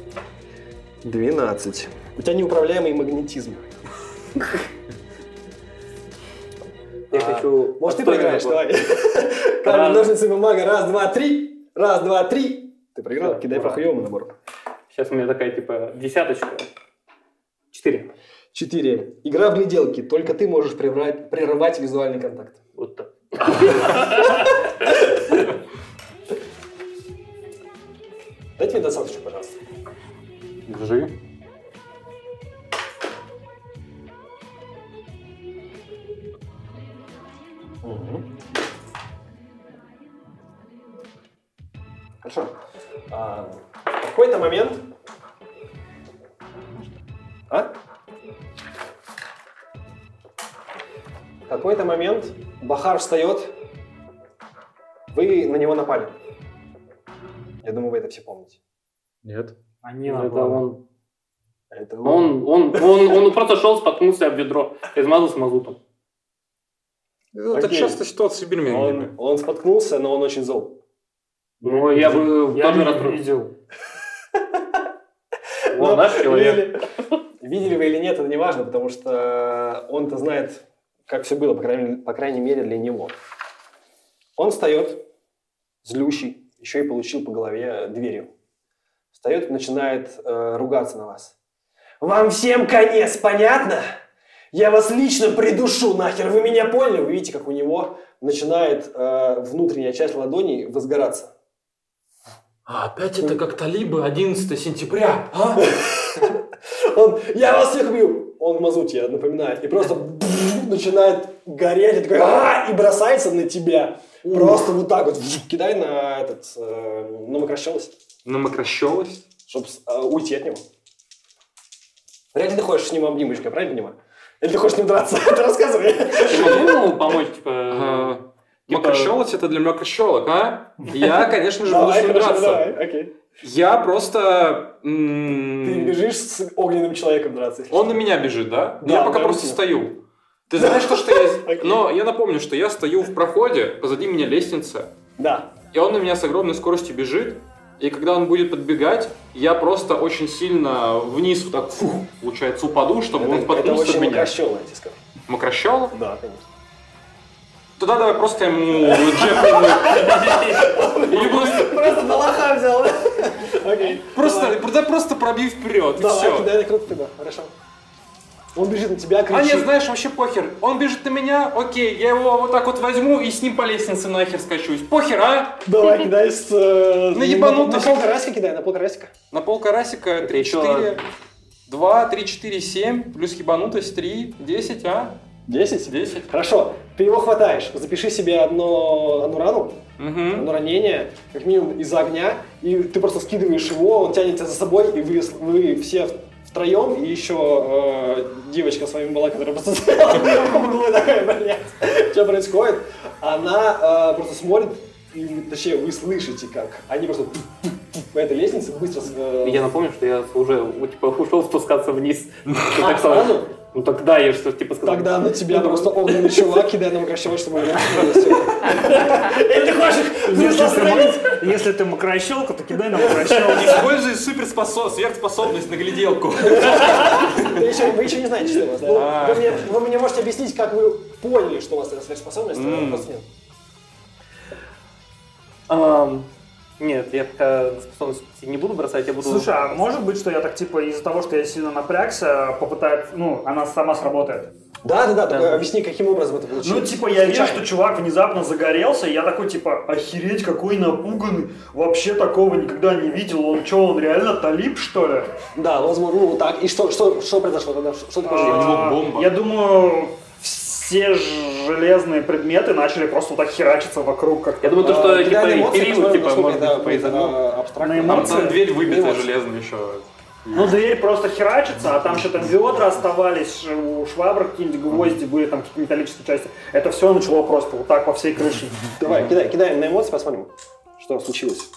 двенадцать. У тебя неуправляемый магнетизм. Я хочу... Может, ты проиграешь, давай. Камень, ножницы, бумага. Раз, два, три. Раз, два, три. Ты проиграл? Кидай по хуёвому набору. Сейчас у меня такая, типа, десяточка. Четыре. Четыре. Игра в гляделки. Только ты можешь прервать, прерывать визуальный контакт. Вот так. Дайте мне двадцаточку, пожалуйста. Держи. Угу. Хорошо. А, в какой-то момент... А? В какой-то момент Бахар встает, вы на него напали. Я думаю, вы это все помните. Нет. Они это он... это он. Он, он, он, он просто шел, споткнулся об ведро, измазался мазутом. Это часто ситуация с бельменами. Он споткнулся, но он очень зол. Ну, я бы тоже разрушил. Он наш человек. Видели вы или нет, это не важно, потому что он-то знает... как все было, по крайней, по крайней мере, для него. Он встает, злющий, еще и получил по голове дверью. Встает и начинает э, ругаться на вас. Вам всем конец, понятно? Я вас лично придушу, нахер, вы меня поняли? Вы видите, как у него начинает э, внутренняя часть ладони возгораться. А опять это как талибы одиннадцатого сентября, а? Он, я вас всех убью! Он в мазуте, напоминаю, и просто... начинает гореть, и такой, а, и бросается на тебя. Ух. Просто вот так вот. Кидай на этот, э, на мокрощелость. На мокрощелость? Чтобы э, уйти от него. Вряд ли ты хочешь с ним обнимочкой, правильно понимаю? Или ты хочешь с ним драться? Ты рассказывай. Могу помочь, типа... Мокрощелость это для мокрощелок, а? Я, конечно же, буду с ним драться. Я просто... Ты бежишь с огненным человеком драться. Он на меня бежит, да? Я пока просто стою. Ты знаешь, то, что я... Но я напомню, что я стою в проходе, позади меня лестница. Да. И он на меня с огромной скоростью бежит. И когда он будет подбегать, я просто очень сильно вниз, вот так, фух, получается, упаду, чтобы это, он споткнулся от меня. Это очень мокрощело, я тебе скажу. Мокрощело? Да, конечно. Тогда давай просто ему джеб. Просто на лоха взял. Просто пробив вперед, и все. Давай, это круто тогда, хорошо. Он бежит на тебя, кричит. А нет, знаешь, вообще похер. Он бежит на меня, окей, я его вот так вот возьму и с ним по лестнице нахер скачусь. Похер, а? Давай, кидай с... На ебанутых. На пол карасика кидай, на пол карасика. На пол карасика три, четыре, два, три, четыре, семь, плюс ебанутость три, десять, а? десять? десять. Хорошо, ты его хватаешь, запиши себе одно, одну рану. Угу. Одно ранение, как минимум из-за огня, и ты просто скидываешь его, он тянет тебя за собой, и вы, вы все... Втроем, и еще э, девочка с вами была, которая просто стояла в углу такая, блядь, что происходит. Она э, просто смотрит, и, точнее, вы слышите, как они просто по этой лестнице быстро... Э, я напомню, что я уже типа, ушел спускаться вниз. А, сразу? Ну тогда я что-то типа сказал. Тогда на тебя просто огненный чувак кидает на мокрощелок, чтобы он не все. Или ты хочешь? Если ты мокрощелка, то кидай на мокрощелок. Используй суперспособность, сверхспособность на гляделку. Вы еще не знаете, что у вас, да? Вы мне можете объяснить, как вы поняли, что у вас это сверхспособность, а у вас нет? Нет, я пока способности не буду бросать, я буду... Слушай, а может быть, что я так, типа, из-за того, что я сильно напрягся, попытаюсь, ну, она сама сработает? Да-да-да, да. Объясни, каким образом это получилось. Ну, типа, я вижу, что чувак внезапно загорелся, и я такой, типа, охереть, какой напуганный, вообще такого никогда не видел, он что, он реально талиб, что ли? Да, возможно, ну, так, и что, что, что произошло тогда, что такое? Бомба. Я думаю... Все железные предметы начали просто вот так херачиться вокруг как-то. Я думаю, то, что период, типа, может быть, поизогнул. Абстрактно. Там дверь выбита железная еще. Ну, дверь просто херачится, а там что-то ведра оставались, у швабр какие-нибудь гвозди были, там какие-то металлические части. Это все начало просто вот так по всей крыше. Давай, кидай, кидаем на эмоции, посмотрим, что случилось.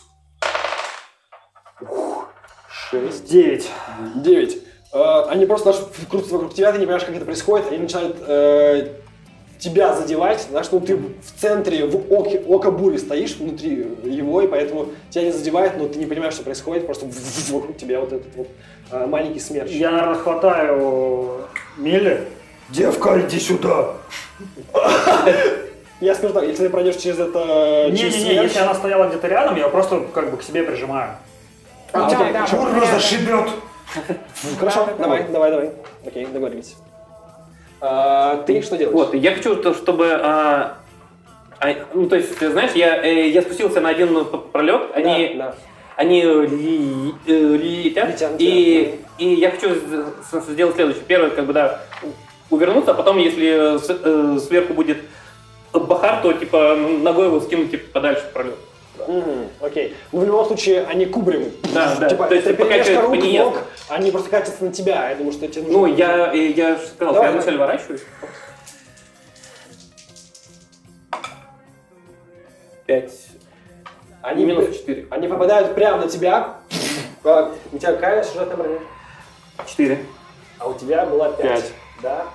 Шесть. Девять. Девять. Они просто даже крутятся вокруг тебя, ты не понимаешь, как это происходит, они начинают э, тебя задевать, знаешь, ну ты в центре, в оке, око бури стоишь внутри его, и поэтому тебя не задевает, но ты не понимаешь, что происходит, просто вокруг тебя вот этот вот э, маленький смерч. Я, наверное, хватаю Милли. Девка, иди сюда! Я скажу так, если ты пройдешь через это... Не-не-не, если она стояла где-то рядом, я просто как бы к себе прижимаю. А, чурно зашибет! Хорошо, давай, давай, давай. Окей, договорились. А, ты что делаешь? Вот, я хочу, чтобы... А, а, ну, то есть, знаешь, я, я спустился на один пролет, они, да, да. они ли, ли, летят, летят и, да. и я хочу сделать следующее. Первое, как бы, да, увернуться, а потом, если сверху будет Бахар, то, типа, ногой его скинуть, типа, подальше в пролет. Mm-hmm, окей. Ну, в любом случае, они кубрем. Да, да. Типа, то есть, перемешка рук, ног, они просто катятся на тебя. Я думаю, что тебе нужно... Ну, я, я же сказал, давай, я мысль ворачиваюсь. Пять. Они минус четыре. Они попадают прямо на тебя. У тебя какая сюжетная броня? Четыре. А у тебя была пять. Пять. Да.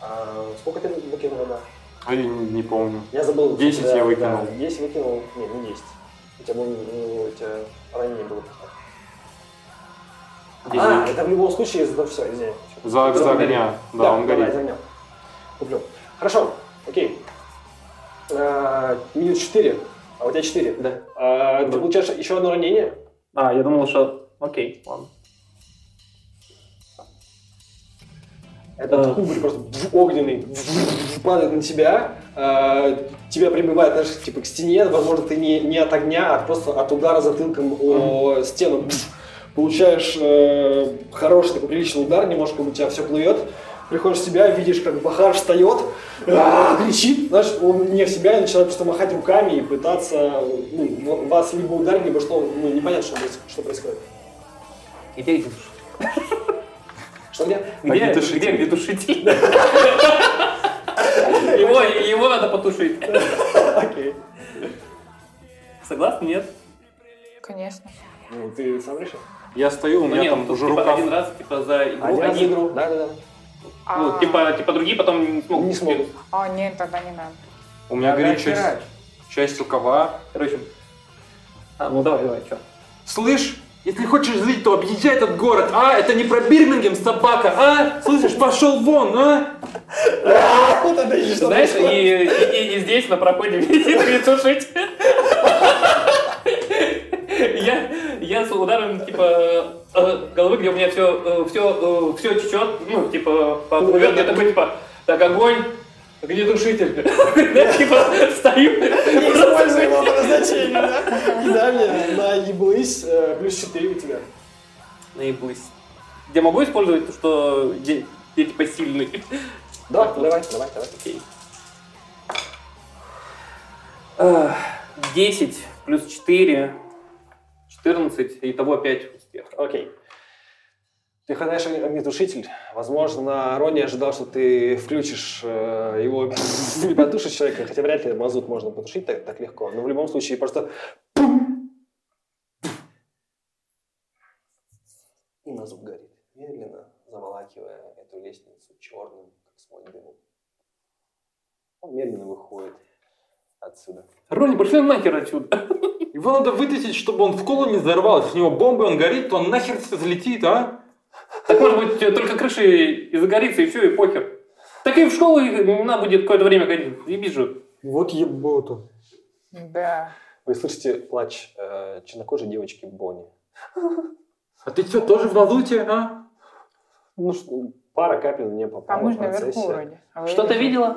А сколько ты выкинула, да? А я не, не помню. Я забыл. десять тебя, я выкинул. Да, десять выкинул. Не, не десять. У тебя, ну, у тебя ранение было. десять. А, это в любом случае за все, извини. За, за огня. Да, да, он горит. Да, за огня. Куплю. Хорошо, окей. А, минус четыре. А у тебя четыре. Да. А, ты да. получаешь еще одно ранение? А, я думал, что... Окей, ладно. Этот кубарь просто огненный падает на тебя, тебя прибивает, знаешь, типа к стене, возможно, ты не, не от огня, а просто от удара затылком о стену. Получаешь э, хороший такой приличный удар, немножко у тебя все плывет, приходишь в себя, видишь, как Бахар встает, кричит, знаешь, он не в себя и начинает просто махать руками и пытаться, ну, вас либо ударить, либо что, ну, непонятно, что, что происходит. И ты идешь. Где, где, где, где тушитель? его, его надо потушить. Окей. Согласны, нет? Конечно. Ну, ты сам решил? Я стою, у меня ну, там нет, уже типа рука... один раз, типа, за игру. Один, один игру, да-да-да. А... Ну, типа, типа другие потом не смогут. Не смогут. А, нет, тогда не надо. У меня, тогда говорит, часть, часть рукава. Короче, а, ну давай, давай, что? Слышь, если хочешь жить, то объезжай этот город, а? Это не про Бирмингем, собака, а? Слышишь, пошел вон, а? Знаешь, и здесь на проходе висит лицо шить. Я, я с ударом, типа, головы, где у меня все, все, все течет, ну, типа, плывет, я такой, типа, так, огонь, огнетушитель. Я, типа, стою. Не используй его по назначению, да? Да, мне наеблысь, плюс четыре у тебя. Наеблысь. Я могу использовать то, что я, типа, сильный? Да, давай, давай, давай, окей. десять плюс четыре. четырнадцать, и того пять успехов. Окей. Okay. Ты хватаешь огнетушитель. Возможно, Ронни ожидал, что ты включишь э, его и потушишь человека, хотя вряд ли мазут можно потушить так, так легко. Но в любом случае просто пум! И мазут горит, медленно заволакивая эту лестницу черным, как смоль дымом. Он медленно выходит отсюда. Ронни, пошли нахер отсюда! Его надо вытащить, чтобы он в колу не взорвался. Если у него бомбы, он горит, то он нахер все залетит, а? Так может быть только крыша и загорится, и все, и похер. Так и в школу надо будет какое-то время ходить. Ебись же. Вот еботу. Да. Вы слышите плач э, чернокожей девочки Бонни. А ты что, тоже в лазуте, а? Ну, пара капель мне попала а в процессе. Вроде. А что-то видели? Видела?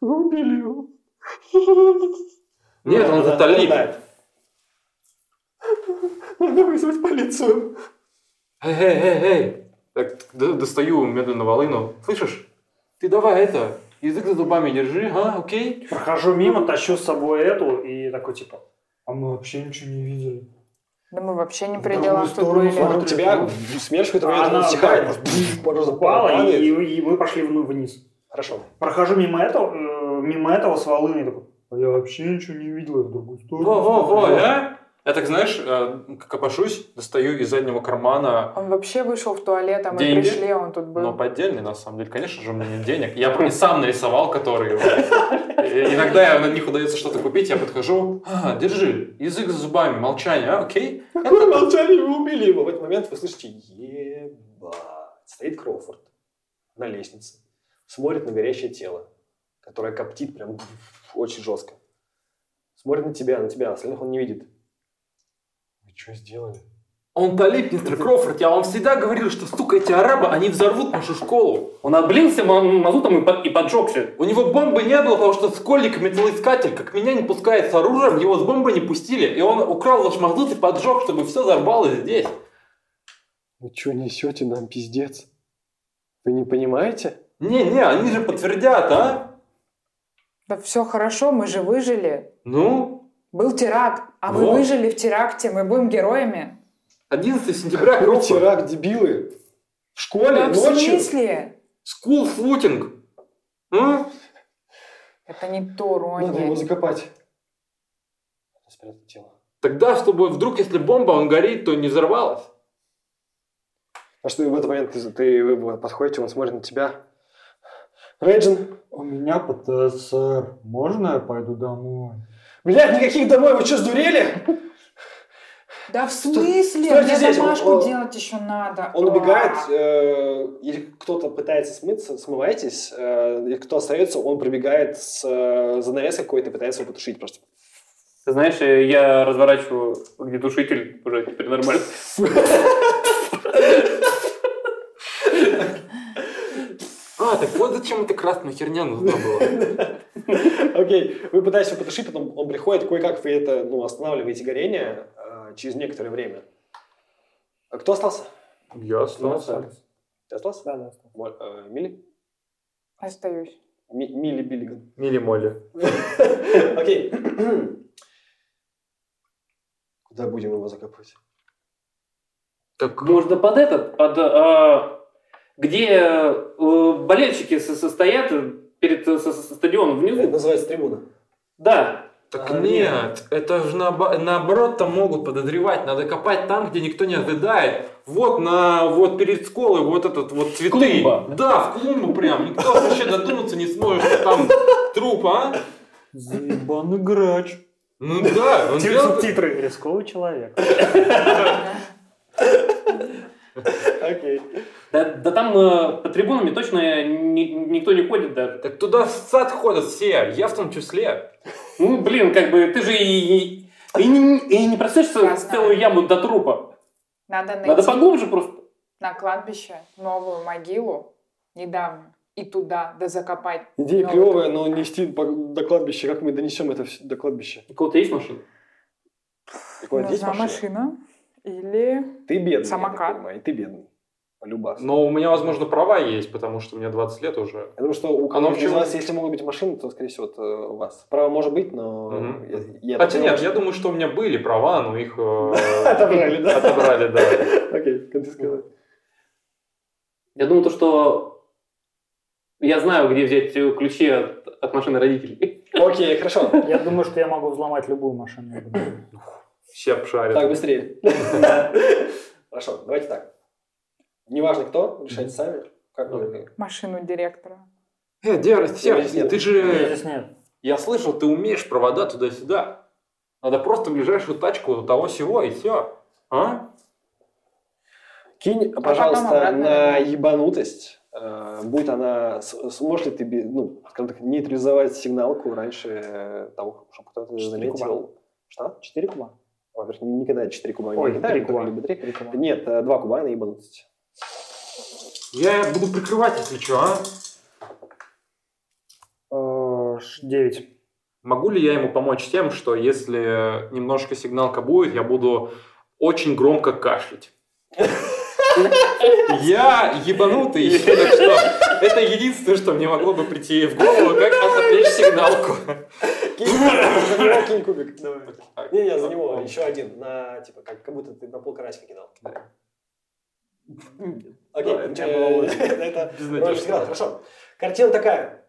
Убили его. Нет, он за талиб. Надо вызвать полицию. Эй, эй, эй, эй. Так, достаю медленно волыну. Слышишь? Ты давай это, язык за зубами держи, а, окей? Прохожу мимо, тащу с собой эту и такой типа, а мы вообще ничего не видели. Да мы вообще не при делах тут были. У тебя смерч в это время стихает. Она упала, и мы пошли вниз. Хорошо. Прохожу мимо этого с волыной такой. Я вообще ничего не видел, в другую сторону. Во-во-во, да? Я так, знаешь, копошусь, достаю из заднего кармана... Он вообще вышел в туалет, а мы деньги пришли, а он тут был. Но поддельный, на самом деле. Конечно же, у меня нет денег. Я и сам нарисовал, которые... Иногда на них удается что-то купить, я подхожу. А, держи, язык за зубами, молчание, а, окей? Какое молчание, вы убили его? В этот момент вы слышите, ебать. Стоит Кроуфорд на лестнице, смотрит на горящее тело, которое коптит прям... очень жестко. Смотрит на тебя, на тебя, остальных он не видит. Вы что сделали? Он талиб, мистер Кроуфорд, я вам всегда говорил, что, сука, эти арабы, они взорвут нашу школу. Он облился мазутом и, под, и поджегся. У него бомбы не было, потому что школьник-металлоискатель, как меня, не пускает с оружием, его с бомбой не пустили. И он украл наш мазут и поджег, чтобы все взорвалось здесь. Вы что несете нам, пиздец? Вы не понимаете? Не-не, они же подтвердят, а? Да все хорошо, мы же выжили. Ну? Был теракт, а вот. Мы выжили в теракте, мы будем героями. одиннадцатого сентября Какой группа? Теракт, дебилы? В школе, да, ночью? В смысле? School footing. А? Это не то, Ронни. Надо его закопать. Тогда, чтобы вдруг, если бомба, он горит, то не взорвалась. А что в этот момент ты, ты подходите, он смотрит на тебя. Рейджин, у меня ПТСР. Можно я пойду домой? Блядь, никаких домой, вы что, сдурели? Да в смысле? Мне домашку делать еще надо. Он убегает, если кто-то пытается смыться, смывайтесь. Если кто остается, он пробегает за занавес какой-то и пытается его потушить просто. Ты знаешь, я разворачиваю огнетушитель уже теперь нормально. А, так вот зачем эта красная херня нужна была. Окей, вы пытаетесь его потушить, потом он приходит, кое-как вы это, ну, останавливаете горение через некоторое время. А кто остался? Я остался. Ты остался? Да, да, остался. Милли? Остаюсь. Милли Биллиган. Милли Молли. Окей. Куда будем его закопать? Так можно под этот, под... Где э, болельщики состоят перед со, со стадионом внизу. Это называется трибуна. Да. Так а нет, это же наоборот там могут подозревать. Надо копать там, где никто не ожидает. Вот на вот перед школой вот этот вот цветы. Клумба. Да, в клумбу прям. Никто вообще додуматься не сможет, что там труп, а? Заебанный грач. Ну да. Он делал... Титры. Рисковый человек. Окей. Да, да там э, по трибунами точно ни, никто не ходит, да. Так туда в сад ходят все, я в том числе. Ну, блин, как бы ты же и, и, и, не, и не просышься целую яму до трупа. Надо найти. Надо поглубже просто. На кладбище новую могилу недавно. И туда, да закопать. Идея клевая, но нести до кладбища. Как мы донесем это до кладбища? У кого-то есть машина? У кого-то есть машина? машина. Или ты бедный, самокат. Понимаю, ты бедный. Любас. Но у меня, возможно, права есть, потому что мне двадцать лет уже. Потому что у кого-то из вас, если могут быть машины, то, скорее всего, у вас. Права может быть, но... Угу. Я, я Хотя нет, я думаю, что у меня были права, но их... Отобрали, да? Отобрали, да. Окей, как ты сказал. Я думаю, то, что я знаю, где взять ключи от машины родителей. Окей, хорошо. Я думаю, что я могу взломать любую машину. Все обшарят. Так, быстрее. Хорошо, давайте так. Неважно кто, решайте сами. Как вы... Машину директора. Э, дерзь, дерзь, ты же... Нет. Я слышал, ты умеешь провода туда-сюда. Надо просто ближайшую тачку того-сего и все. А? Кинь, а пожалуйста, на ебанутость. Будет она... Сможешь ли ты, ну, скажем так, нейтрализовать сигналку раньше того, чтобы кто-то заметил... Что? Четыре куба? Во-первых, никогда четыре куба. Ой, три куба. куба. Нет, два куба на ебанутость. Я буду прикрывать, если что, а? девять. Могу ли я ему помочь тем, что если немножко сигналка будет, я буду очень громко кашлять? Я ебанутый, так что это единственное, что мне могло бы прийти в голову, как отвлечь сигналку. За него кинь кубик. Не-не, за него еще один. Как будто ты на полкарасика кидал. Окей, это хорошо. Картина такая.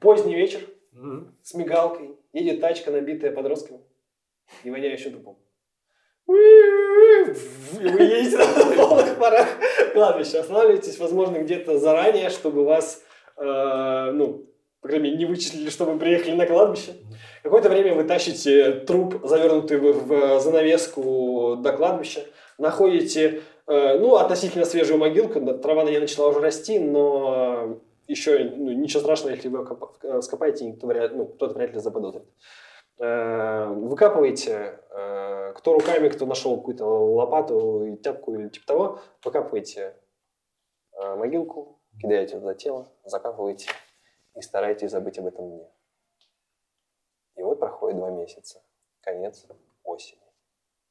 Поздний вечер с мигалкой. Едет тачка, набитая подростками и воняющим дупом. И вы едете на полных парах кладбища. Останавливаетесь, возможно, где-то заранее, чтобы вас, ну, по крайней мере, не вычислили, что вы приехали на кладбище. Какое-то время вы тащите труп, завернутый в занавеску, до кладбища. Находите, ну, относительно свежую могилку, трава на ней начала уже расти, но еще, ну, ничего страшного, если вы скопаете, никто вряд, ну, кто-то вряд ли заподозрит. Выкапываете, кто руками, кто нашел какую-то лопату и тяпку или типа того, выкапываете могилку, кидаете туда тело, закапываете и стараетесь забыть об этом дне. И вот проходит два месяца, конец осени.